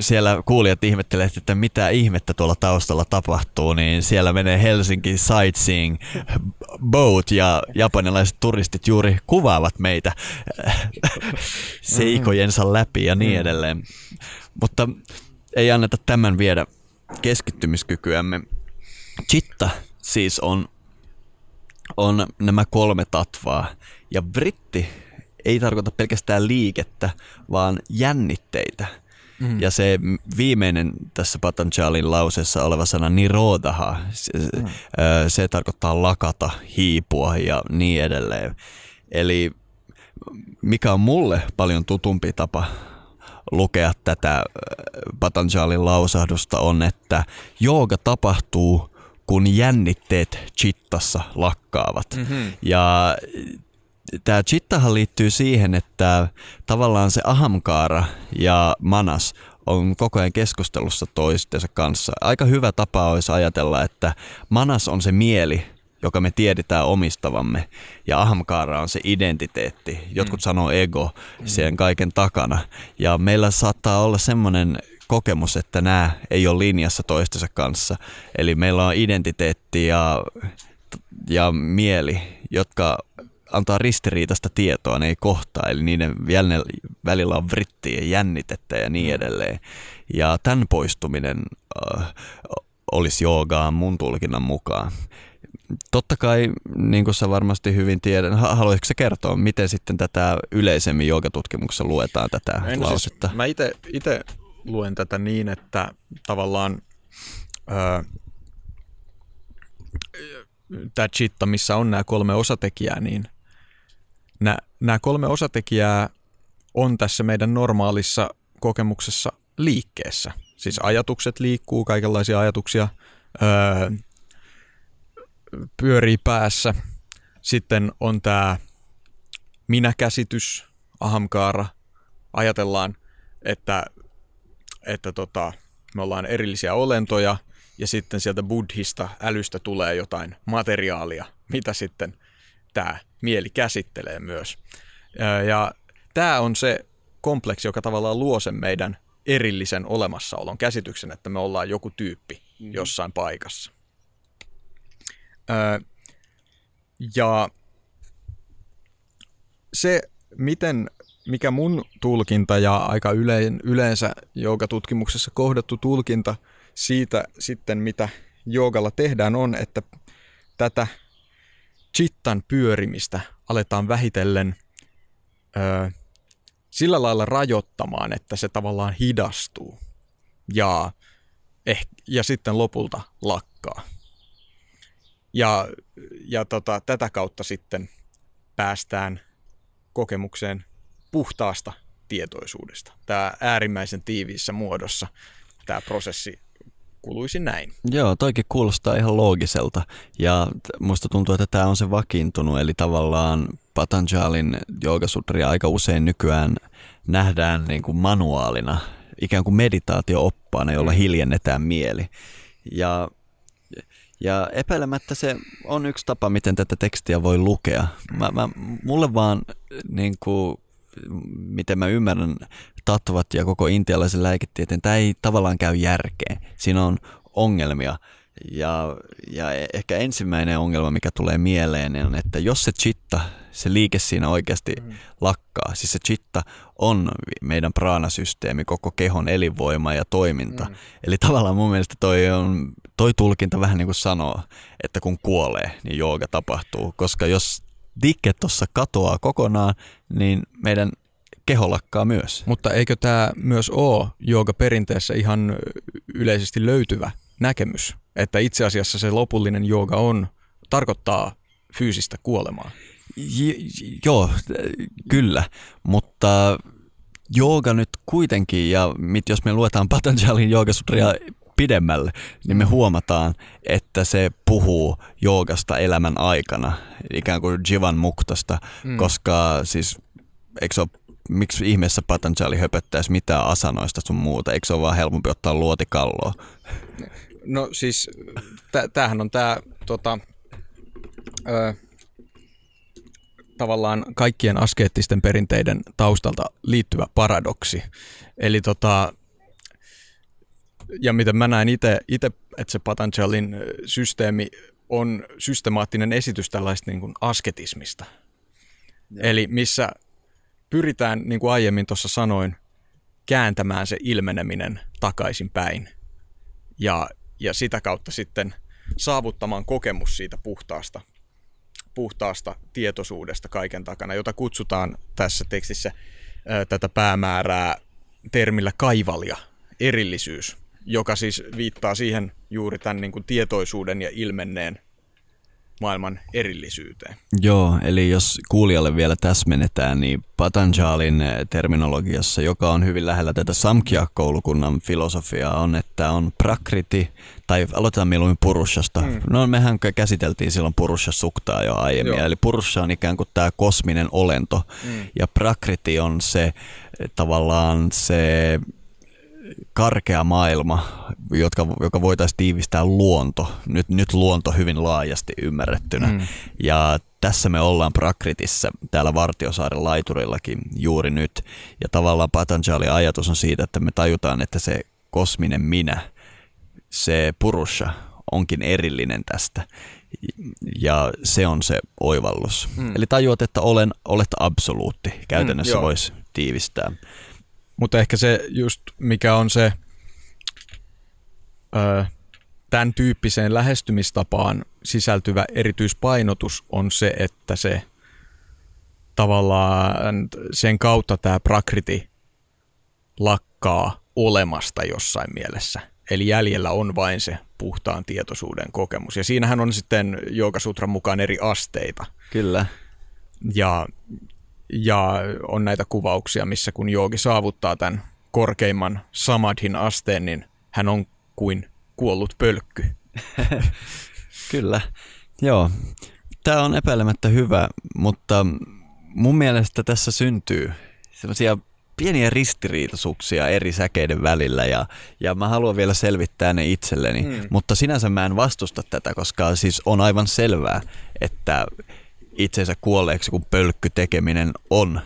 siellä kuulijat ihmettelevät, että mitä ihmettä tuolla taustalla tapahtuu, niin siellä menee Helsinki Sightseeing Boat ja japanilaiset turistit juuri kuvaavat meitä seikojensa läpi ja niin edelleen. Mutta ei anneta tämän viedä keskittymiskykyämme. Chitta siis on, on nämä kolme tatvaa ja vritti ei tarkoita pelkästään liikettä, vaan jännitteitä. Mm. Ja se viimeinen tässä Patanjalin lauseessa oleva sana nirodha, se, mm. se tarkoittaa lakata, hiipua ja niin edelleen. Eli mikä on mulle paljon tutumpi tapa lukea tätä Patanjalin lausahdusta on, että jooga tapahtuu, kun jännitteet chittassa lakkaavat. Mm-hmm. Ja tämä chittahan liittyy siihen, että tavallaan se ahamkaara ja manas on koko ajan keskustelussa toistensa kanssa. Aika hyvä tapa olisi ajatella, että manas on se mieli, joka me tiedetään omistavamme, ja ahamkaara on se identiteetti. Jotkut mm. sanoo ego mm. sen kaiken takana. Ja meillä saattaa olla semmoinen kokemus, että nämä ei ole linjassa toistensa kanssa. Eli meillä on identiteetti ja, ja mieli, jotka antaa ristiriitaista tietoa, ne ei kohtaa, eli niiden välillä on vrittiä, jännitettä ja niin edelleen. Ja tämän poistuminen äh, olisi joogaa mun tulkinnan mukaan. Totta kai, niin kuin sä varmasti hyvin tiedän, haluaisitko sä kertoa, miten sitten tätä yleisemmin joogatutkimuksessa luetaan tätä en, lausetta? Siis, mä itse luen tätä niin, että tavallaan Öö, tämä chitta, missä on nämä kolme osatekijää, niin nämä, nämä kolme osatekijää on tässä meidän normaalissa kokemuksessa liikkeessä. Siis ajatukset liikkuu, kaikenlaisia ajatuksia öö, pyörii päässä. Sitten on tämä minäkäsitys, ahamkaara. Ajatellaan, että, että tota, me ollaan erillisiä olentoja. Ja sitten sieltä buddhista älystä tulee jotain materiaalia, mitä sitten tämä mieli käsittelee myös. Ja tämä on se kompleksi, joka tavallaan luo sen meidän erillisen olemassaolon käsityksen, että me ollaan joku tyyppi jossain paikassa. Ja se, miten, mikä mun tulkinta ja aika yleensä joogatutkimuksessa kohdattu tulkinta siitä sitten, mitä joogalla tehdään, on, että tätä chittan pyörimistä aletaan vähitellen ö, sillä lailla rajoittamaan, että se tavallaan hidastuu ja, eh, ja sitten lopulta lakkaa. Ja, ja tota, tätä kautta sitten päästään kokemukseen puhtaasta tietoisuudesta. Tämä äärimmäisen tiiviissä muodossa tämä prosessi kuluisi näin. Joo, toikin kuulostaa ihan loogiselta ja musta tuntuu, että tämä on se vakiintunut, eli tavallaan Patanjalin joogasutria aika usein nykyään nähdään niin kuin manuaalina, ikään kuin meditaatio-oppaana, jolla hiljennetään mieli. Ja, ja epäilemättä se on yksi tapa, miten tätä tekstiä voi lukea. Mä, mä, mulle vaan niin kuin, miten mä ymmärrän tattavat ja koko intialaisen lääketieteen, tämä ei tavallaan käy järkeen. Siinä on ongelmia ja, ja ehkä ensimmäinen ongelma, mikä tulee mieleen, on, että jos se chitta, se liike siinä oikeasti mm. lakkaa, siis se chitta on meidän praanasysteemi, koko kehon elinvoima ja toiminta. Mm. Eli tavallaan mun mielestä toi, on, toi tulkinta vähän niin kuin sanoo, että kun kuolee, niin jooga tapahtuu, koska jos liike tuossa katoaa kokonaan, niin meidän keho lakkaa myös. Mutta eikö tämä myös ole jooga perinteessä ihan yleisesti löytyvä näkemys, että itse asiassa se lopullinen jooga on, tarkoittaa fyysistä kuolemaa? J- joo, kyllä, mutta jooga nyt kuitenkin, ja mit, jos me luetaan Patanjalin joogasutria pidemmälle, niin me huomataan, että se puhuu joogasta elämän aikana, ikään kuin jivan muktasta, mm. koska siis eikö se ole miksi ihmeessä Patanjali höpöttäisi mitään asanoista sun muuta? Eikö se ole vaan helpompi ottaa luotikalloa? No siis, t- tämähän on tämä tota, ö, tavallaan kaikkien askeettisten perinteiden taustalta liittyvä paradoksi. Eli tota, ja miten mä näen itse, että se Patanjalin systeemi on systemaattinen esitys tällaista niin kuin asketismista. Ja. Eli missä pyritään, niin kuin aiemmin tuossa sanoin, kääntämään se ilmeneminen takaisin päin. Ja, ja sitä kautta sitten saavuttamaan kokemus siitä puhtaasta, puhtaasta tietoisuudesta kaiken takana, jota kutsutaan tässä tekstissä ää, tätä päämäärää termillä kaivalja, erillisyys, joka siis viittaa siihen juuri tämän niin kuin tietoisuuden ja ilmenneen maailman erillisyyteen. Joo, eli jos kuulijalle vielä täsmennetään, niin Patanjalin terminologiassa, joka on hyvin lähellä tätä Samkhya-koulukunnan filosofiaa, on, että on prakriti, tai aloitetaan mieluummin purushasta. Mm. No mehän käsiteltiin silloin purushasuktaa jo aiemmin, Joo. eli purusha on ikään kuin tämä kosminen olento, mm. ja prakriti on se tavallaan se karkea maailma, jotka, joka voitaisiin tiivistää luonto. Nyt, nyt luonto hyvin laajasti ymmärrettynä. Mm. Ja tässä me ollaan Prakritissä, täällä Vartiosaaren laiturillakin juuri nyt. Ja tavallaan Patanjalin ajatus on siitä, että me tajutaan, että se kosminen minä, se purusha, onkin erillinen tästä. Ja se on se oivallus. Mm. Eli tajuat, että olen, olet absoluutti. Käytännössä mm, voisi tiivistää. Mutta ehkä se just, mikä on se ö, tämän tyyppiseen lähestymistapaan sisältyvä erityispainotus on se, että se tavallaan sen kautta tämä prakriti lakkaa olemasta jossain mielessä. Eli jäljellä on vain se puhtaan tietoisuuden kokemus. Ja siinähän on sitten joogasutran mukaan eri asteita. Kyllä. Ja... Ja on näitä kuvauksia, missä kun joogi saavuttaa tämän korkeimman samadhin asteen, niin hän on kuin kuollut pölkky. Kyllä, joo. Tämä on epäilemättä hyvä, mutta mun mielestä tässä syntyy sellaisia pieniä ristiriitaisuuksia eri säkeiden välillä ja, ja mä haluan vielä selvittää ne itselleni. Mm. Mutta sinänsä mä en vastusta tätä, koska siis on aivan selvää, että itsensä kuolleeksi, kun pölkky tekeminen on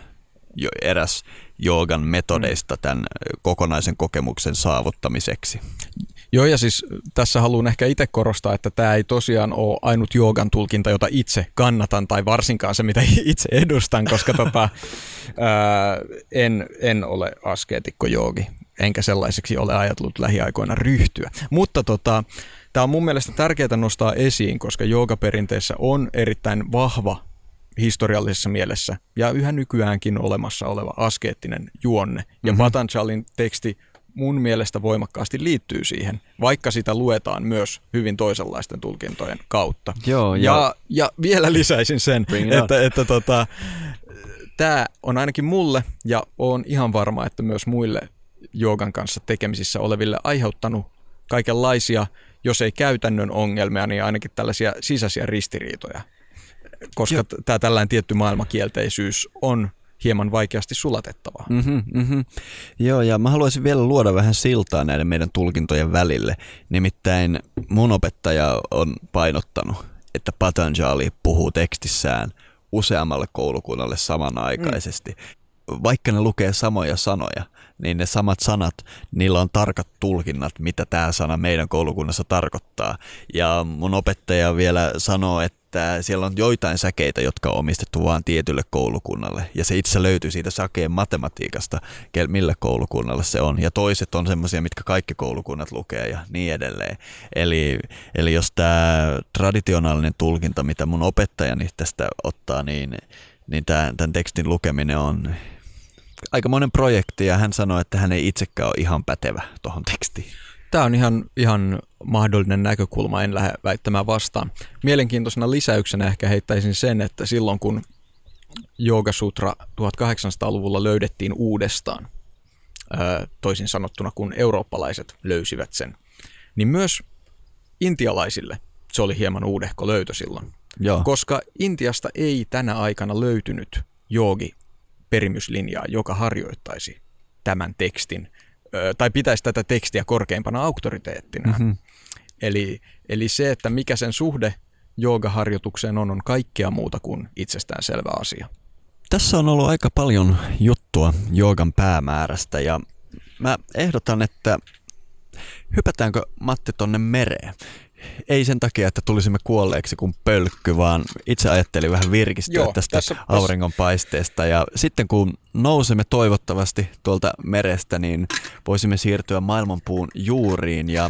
jo eräs joogan metodeista tämän kokonaisen kokemuksen saavuttamiseksi. Joo, ja siis tässä haluan ehkä itse korostaa, että tämä ei tosiaan ole ainut joogan tulkinta, jota itse kannatan, tai varsinkaan se, mitä itse edustan, koska tota, ää, en, en ole askeetikko joogi, enkä sellaiseksi ole ajatellut lähiaikoina ryhtyä. Mutta tota, tämä on mun mielestä tärkeää nostaa esiin, koska joogaperinteessä on erittäin vahva historiallisessa mielessä ja yhä nykyäänkin olemassa oleva askeettinen juonne. Ja mm-hmm. Patanjalin teksti mun mielestä voimakkaasti liittyy siihen, vaikka sitä luetaan myös hyvin toisenlaisten tulkintojen kautta. Joo, ja, ja, ja vielä lisäisin sen, että, että tota, tämä on ainakin mulle ja olen ihan varma, että myös muille joogan kanssa tekemisissä oleville aiheuttanut kaikenlaisia, jos ei käytännön ongelmia, niin ainakin tällaisia sisäisiä ristiriitoja, koska tämä tällainen tietty maailmakielteisyys on hieman vaikeasti sulatettavaa. Mm-hmm, mm-hmm. Joo, ja mä haluaisin vielä luoda vähän siltaa näiden meidän tulkintojen välille. Nimittäin mun opettaja on painottanut, että Patanjali puhuu tekstissään useammalle koulukunnalle samanaikaisesti. Mm. Vaikka ne lukee samoja sanoja, niin ne samat sanat, niillä on tarkat tulkinnat, mitä tämä sana meidän koulukunnassa tarkoittaa. Ja mun opettaja vielä sanoo, että siellä on joitain säkeitä, jotka on omistettu vain tietylle koulukunnalle. Ja se itse löytyy siitä sakeen matematiikasta, millä koulukunnalla se on. Ja toiset on semmoisia, mitkä kaikki koulukunnat lukee ja niin edelleen. Eli, eli jos tämä traditionaalinen tulkinta, mitä mun opettajani tästä ottaa, niin, niin tämän tekstin lukeminen on aikamoinen projekti, ja hän sanoi, että hän ei itsekään ole ihan pätevä tuohon tekstiin. Tämä on ihan, ihan mahdollinen näkökulma, en lähde väittämään vastaan. Mielenkiintoisena lisäyksenä ehkä heittäisin sen, että silloin kun joogasutra tuhatkahdeksansataaluvulla löydettiin uudestaan, toisin sanottuna kun eurooppalaiset löysivät sen, niin myös intialaisille se oli hieman uudehko löytö silloin. Joo. Koska Intiasta ei tänä aikana löytynyt joogi perimyslinjaa, joka harjoittaisi tämän tekstin, tai pitäisi tätä tekstiä korkeimpana auktoriteettina. Mm-hmm. Eli, eli se, että mikä sen suhde joogaharjoitukseen on, on kaikkea muuta kuin itsestäänselvä asia. Tässä on ollut aika paljon juttua joogan päämäärästä, ja mä ehdotan, että hypätäänkö, Matti, tonne mereen? Ei sen takia, että tulisimme kuolleeksi kuin pölkky, vaan itse ajattelin vähän virkistyä Joo, tästä tässä, auringonpaisteesta. Ja sitten kun nousemme toivottavasti tuolta merestä, niin voisimme siirtyä maailmanpuun juuriin. Ja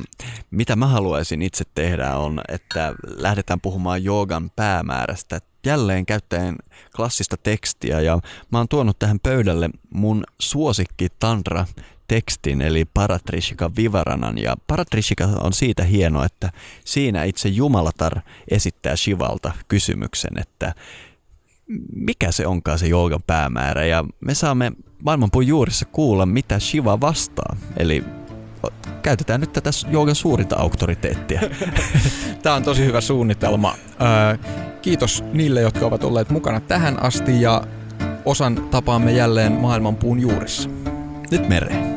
mitä mä haluaisin itse tehdä on, että lähdetään puhumaan joogan päämäärästä jälleen käyttäen klassista tekstiä. Ja mä oon tuonut tähän pöydälle mun suosikki tantra tekstin, eli Paratrishika Vivaranan, ja Paratrishika on siitä hieno, että siinä itse Jumalatar esittää Shivalta kysymyksen, että mikä se onkaan se joogan päämäärä, ja me saamme maailmanpuun juurissa kuulla, mitä Shiva vastaa, eli käytetään nyt tätä joogan suurinta auktoriteettia. Tämä on tosi hyvä suunnitelma. Kiitos niille, jotka ovat olleet mukana tähän asti, ja osan tapaamme jälleen maailmanpuun juurissa. Nyt mereen.